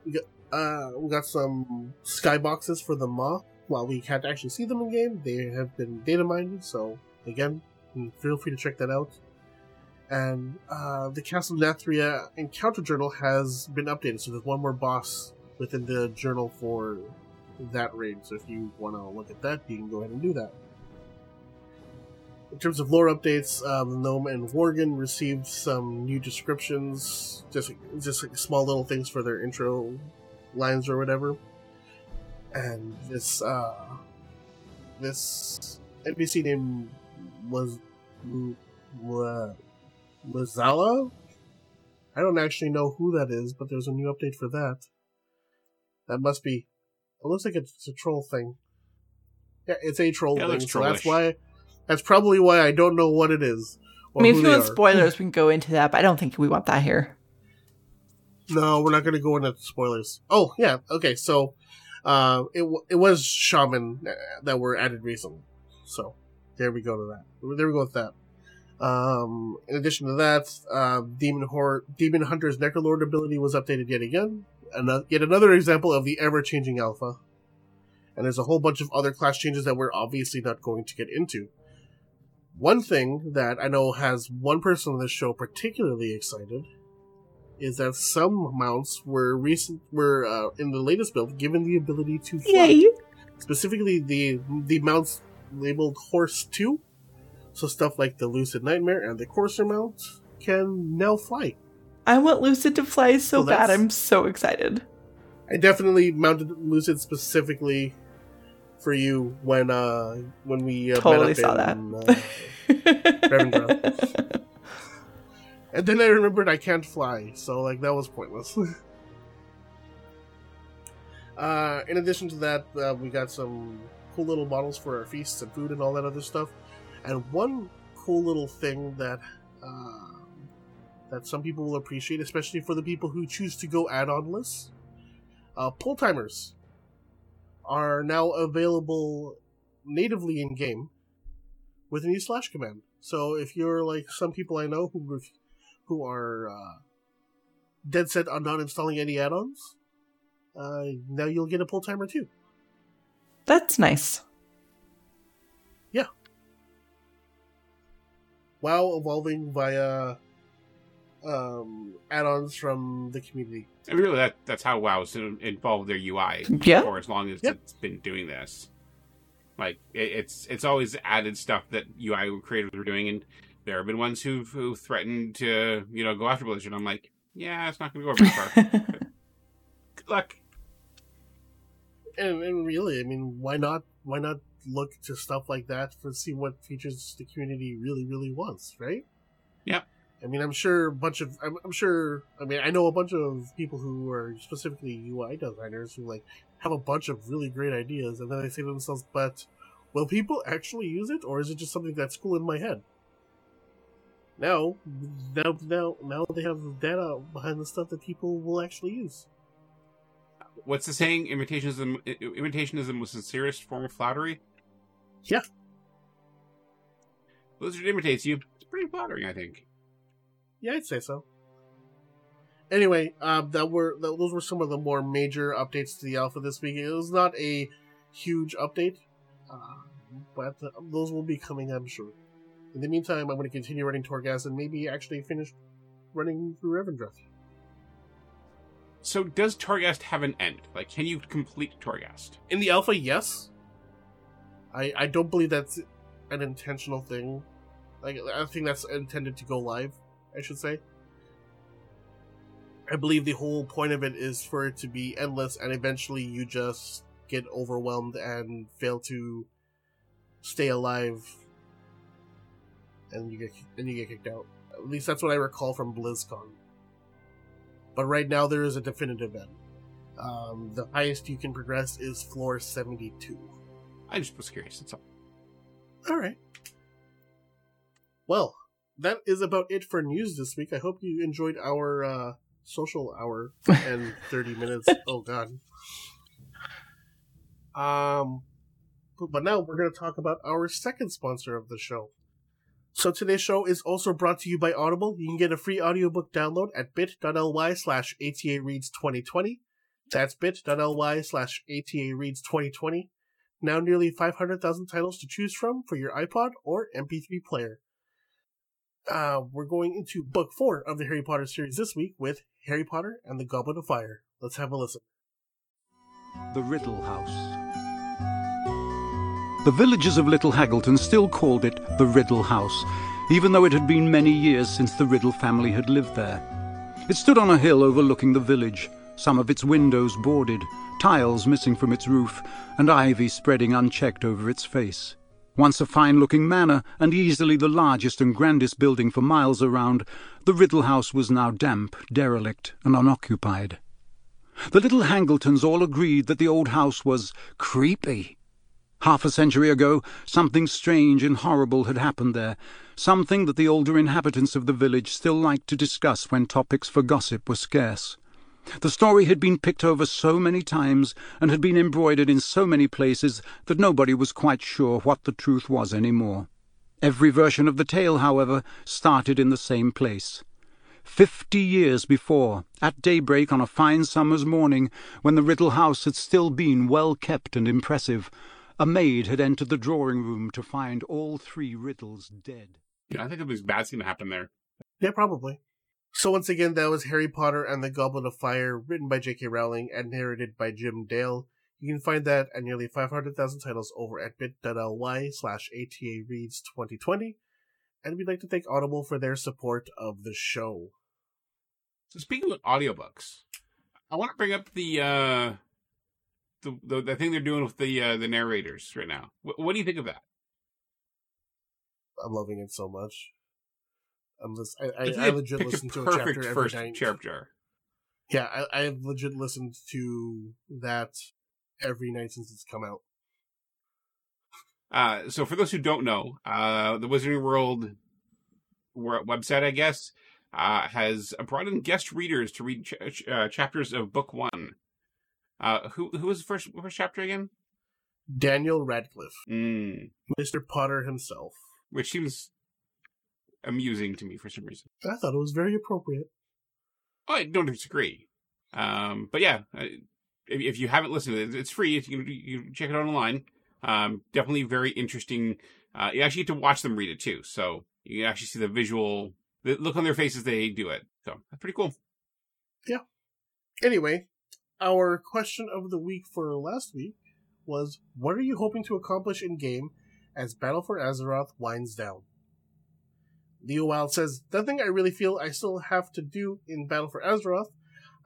we got. Uh, we got some skyboxes for the Maw. While we can't actually see them in game, they have been data mined, so again, feel free to check that out. And uh, the Castle Nathria encounter journal has been updated, so there's one more boss within the journal for that raid. So if you want to look at that, you can go ahead and do that. In terms of lore updates, um, the Gnome and Worgen received some new descriptions, just just like small little things for their intro lines or whatever, and this uh, this N P C named was Mazala. I don't actually know who that is, but there's a new update for that. That must be. It looks like it's a troll thing. Yeah, it's a troll yeah, thing. So trollish. That's why. That's probably why I don't know what it is. I mean, if you want spoilers, we can go into that, but I don't think we want that here. No, we're not going to go into spoilers. Oh, yeah. Okay, so uh, it w- it was Shaman that were added recently. So there we go to that. There we go with that. Um, in addition to that, uh, Demon Hor- Demon Hunter's Necrolord ability was updated yet again. Another, yet another example of the ever-changing alpha. And there's a whole bunch of other class changes that we're obviously not going to get into. One thing that I know has one person on this show particularly excited is that some mounts were recent were uh, in the latest build given the ability to fly. Yay. Specifically, the the mounts labeled Horse two, so stuff like the Lucid Nightmare and the Courser mount can now fly. I want Lucid to fly so, so bad. I'm so excited. I definitely mounted Lucid specifically for you when uh, when we uh, totally met up saw in, that. Uh, Revendreth. And then I remembered I can't fly, so like that was pointless. uh, in addition to that, uh, we got some cool little models for our feasts and food and all that other stuff. And one cool little thing that uh, that some people will appreciate, especially for the people who choose to go add-on-less, uh, pull timers are now available natively in-game with a new slash command. So if you're like some people I know who who are uh, dead set on not installing any add-ons, uh, now you'll get a pull timer too. That's nice. Yeah. WoW evolving via um, add-ons from the community. And really, that, that's how WoW's involved their U I yeah. for as long as yep. it's been doing this. Like, it, it's it's always added stuff that U I creators were doing, and there have been ones who've who threatened to, you know, go after Blizzard. I'm like, yeah, it's not going to go very far. Good luck. And, and really, I mean, why not? Why not look to stuff like that for see what features the community really, really wants, right? Yeah. I mean, I'm sure a bunch of, I'm, I'm sure, I mean, I know a bunch of people who are specifically U I designers who like have a bunch of really great ideas, and then they say to themselves, "But will people actually use it, or is it just something that's cool in my head?" Now, now, now, now they have data behind the stuff that people will actually use. What's the saying? Imitationism, imitationism was the sincerest form of flattery. Yeah. Blizzard imitates you. It's pretty flattering, I think. Yeah, I'd say so. Anyway, uh, that were that, those were some of the more major updates to the alpha this week. It was not a huge update. Uh, but those will be coming, I'm sure. In the meantime, I'm going to continue running Torghast and maybe actually finish running through Revendreth. So does Torghast have an end? Like, can you complete Torghast? In the alpha, yes. I, I don't believe that's an intentional thing. Like, I think that's intended to go live, I should say. I believe the whole point of it is for it to be endless, and eventually you just get overwhelmed and fail to stay alive, and you get and you get kicked out. At least that's what I recall from BlizzCon. But right now there is a definitive end. Um, the highest you can progress is floor seventy-two. I just was curious. That's all. All right. Well, that is about it for news this week. I hope you enjoyed our uh, social hour and thirty minutes. Oh, God. Um, but now we're going to talk about our second sponsor of the show. So today's show is also brought to you by Audible. You can get a free audiobook download at bit.ly slash ATAReads2020. That's bit.ly slash ATAReads2020. Now nearly five hundred thousand titles to choose from for your iPod or M P three player. Uh, we're going into book four of the Harry Potter series this week with Harry Potter and the Goblet of Fire. Let's have a listen. The Riddle House. The villagers of Little Haggleton still called it the Riddle House, even though it had been many years since the Riddle family had lived there. It stood on a hill overlooking the village, some of its windows boarded, tiles missing from its roof, and ivy spreading unchecked over its face. Once a fine-looking manor, and easily the largest and grandest building for miles around, the Riddle House was now damp, derelict, and unoccupied. The little Hangletons all agreed that the old house was creepy. Half a century ago, something strange and horrible had happened there, something that the older inhabitants of the village still liked to discuss when topics for gossip were scarce. The story had been picked over so many times and had been embroidered in so many places that nobody was quite sure what the truth was anymore. Every version of the tale, however, started in the same place. Fifty years before, at daybreak on a fine summer's morning, when the Riddle House had still been well kept and impressive, a maid had entered the drawing-room to find all three Riddles dead. Yeah, I think something bad's going to happen there. Yeah, probably. So once again, that was Harry Potter and the Goblet of Fire, written by J K Rowling and narrated by Jim Dale. You can find that at nearly five hundred thousand titles over at bit.ly slash ATAReads2020. And we'd like to thank Audible for their support of the show. So speaking of audiobooks, I want to bring up the uh, the, the the thing they're doing with the uh, the narrators right now. W- what do you think of that? I'm loving it so much. I'm lis- I, I, I legit listened to a chapter every night. Chapter. Yeah, I, I have legit listened to that every night since it's come out. Uh, so for those who don't know, uh, the Wizarding World website, I guess, uh, has brought in guest readers to read ch- ch- uh, chapters of Book One. Uh, who who was the first, first chapter again? Daniel Radcliffe, mm. Mister Potter himself, which seems amusing to me for some reason. I thought it was very appropriate. I don't disagree. Um, but yeah, if, if you haven't listened to it, it's free. You can, you can check it out online. Um, definitely very interesting. Uh, you actually get to watch them read it too. So you can actually see the visual, the look on their faces they do it. So that's pretty cool. Yeah. Anyway, our question of the week for last week was, what are you hoping to accomplish in game as Battle for Azeroth winds down? Leo Wild says, nothing I really feel I still have to do in Battle for Azeroth.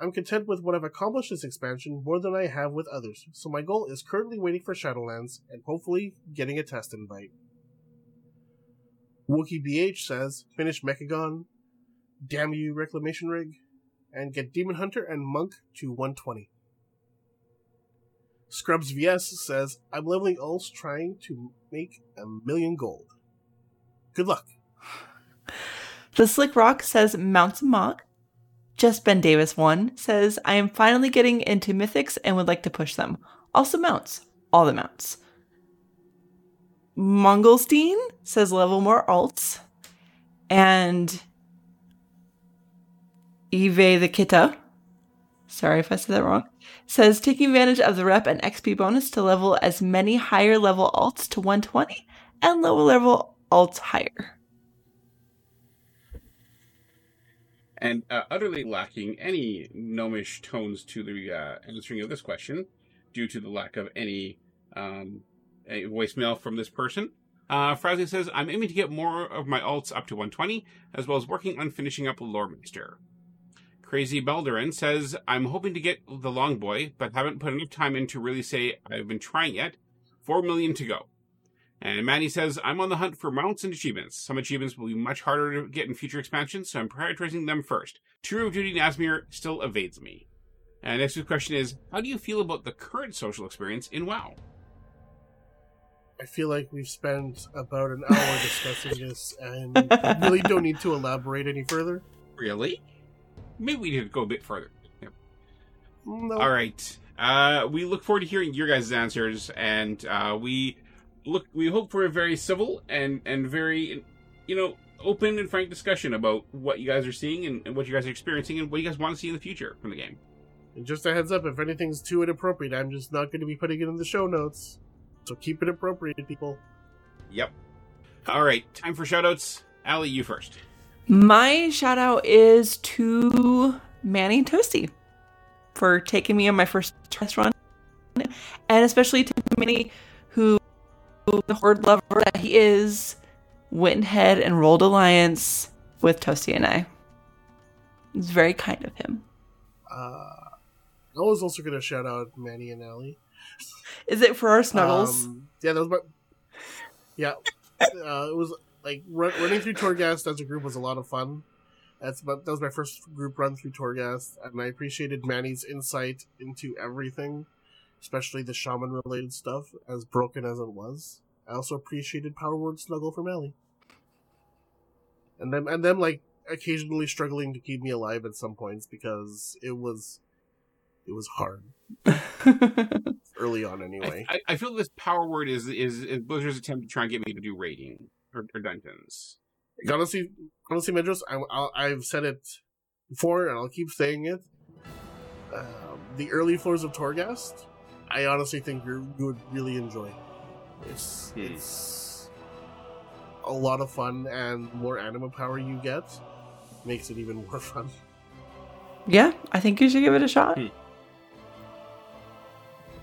I'm content with what I've accomplished this expansion more than I have with others, so my goal is currently waiting for Shadowlands and hopefully getting a test invite. Wookie B H says, finish Mechagon, damn you Reclamation Rig, and get Demon Hunter and Monk to one twenty. Scrubs V S says, I'm leveling Ulz trying to make a million gold. Good luck. The Slick Rock says Mount Mock. Just Ben Davis one says, I am finally getting into mythics and would like to push them. Also mounts. All the mounts. Mongolstein says level more alts. And Eve the Kitta sorry if I said that wrong, says taking advantage of the rep and X P bonus to level as many higher level alts to one twenty and lower level alts higher. And uh, utterly lacking any gnomish tones to the uh, answering of this question due to the lack of any um, a voicemail from this person. Uh, Frowsy says, I'm aiming to get more of my alts up to one twenty, as well as working on finishing up Loremaster. Crazy Balderin says, I'm hoping to get the Longboy, but haven't put enough time in to really say I've been trying yet. Four million to go. And Manny says, I'm on the hunt for mounts and achievements. Some achievements will be much harder to get in future expansions, so I'm prioritizing them first. True of Duty Nazmir still evades me. And next week's question is, how do you feel about the current social experience in WoW? I feel like we've spent about an hour discussing this, and I really don't need to elaborate any further. Really? Maybe we need to go a bit further. Yep. No. All right. Uh, we look forward to hearing your guys' answers, and uh, we... Look, we hope for a very civil and, and very, you know, open and frank discussion about what you guys are seeing and, and what you guys are experiencing and what you guys want to see in the future from the game. And just a heads up, if anything's too inappropriate, I'm just not going to be putting it in the show notes. So keep it appropriate, people. Yep. All right, time for shoutouts. Allie, you first. My shoutout is to Manny Toasty for taking me on my first restaurant, and especially to Manny, who the horde lover that he is, went ahead and rolled alliance with Toasty and I. It's very kind of him. Uh, I was also going to shout out Manny and Allie. Is it for our snuggles? Um, yeah, that was my... Yeah. uh, it was, like, run, running through Torghast as a group was a lot of fun. That's my, That was my first group run through Torghast, and I appreciated Manny's insight into everything, especially the shaman-related stuff, as broken as it was. I also appreciated Power Word Snuggle from Allie. And them, and them, like, occasionally struggling to keep me alive at some points, because it was... It was hard. Early on, anyway. I, I, I feel this Power Word is, is is Blizzard's attempt to try and get me to do raiding, or, or dungeons. Like, honestly, honestly, Medros, I, I'll, I've said it before, and I'll keep saying it. Um, the early floors of Torghast... I honestly think you would really enjoy it. It's, hmm. it's a lot of fun, and the more anima power you get makes it even more fun. Yeah, I think you should give it a shot. Hmm.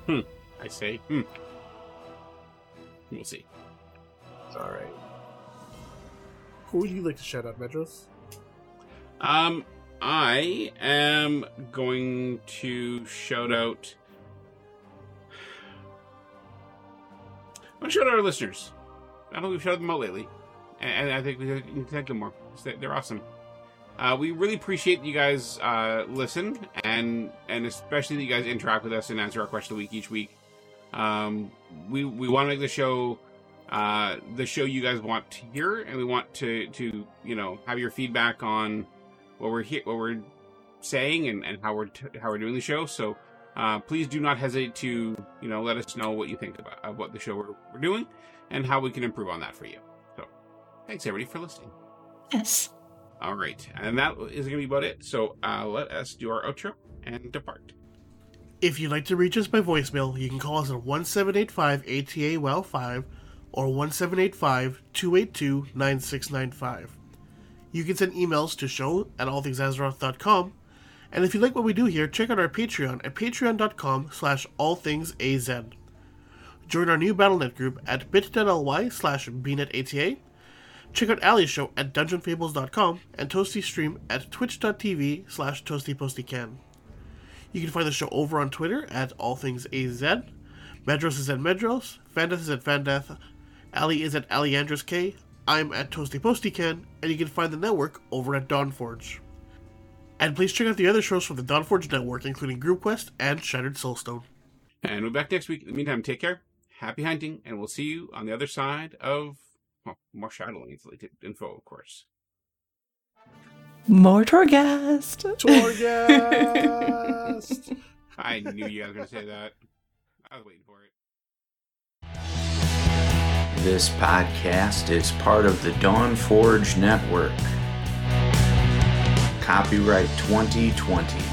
hmm. I say, hmm. We'll see. All right. Who would you like to shout out, Medros? Um, I am going to shout out... I want to shout out our listeners. I don't think we've shouted them out lately. And I think we can thank them more. They're awesome. Uh, we really appreciate that you guys uh, listen, and and especially that you guys interact with us and answer our question of the week each week. Um, we we want to make the show uh, the show you guys want to hear, and we want to, to you know have your feedback on what we're he- what we're saying and, and how we're t- how we're doing the show. So. Uh, please do not hesitate to, you know, let us know what you think about, about the show we're, we're doing and how we can improve on that for you. So, thanks everybody for listening. Yes. All right. And that is going to be about it. So, uh, let us do our outro and depart. If you'd like to reach us by voicemail, you can call us at one seven eight five A T A W O W five or one seven eight five two eight two nine six nine five. You can send emails to show at all things azeroth dot com. And if you like what we do here, check out our Patreon at patreon.com slash allthingsaz. Join our new BattleNet group at bit.ly slash bnetata. Check out Allie's show at dungeon fables dot com and Toasty's stream at twitch.tv slash toastypostycan. You can find the show over on Twitter at allthingsaz. Medros is at Medros, Fandath is at Fandath, Allie is at AlliandrusK, I'm at toastypostycan, and you can find the network over at Dawnforge. And please check out the other shows from the Dawnforge Network, including Group Quest and Shattered Soulstone. And we'll be back next week. In the meantime, take care, happy hunting, and we'll see you on the other side of, well, more Shadowlands info, of course. More Torghast! Torghast! I knew you guys were going to say that. I was waiting for it. This podcast is part of the Dawnforge Network. Copyright twenty twenty.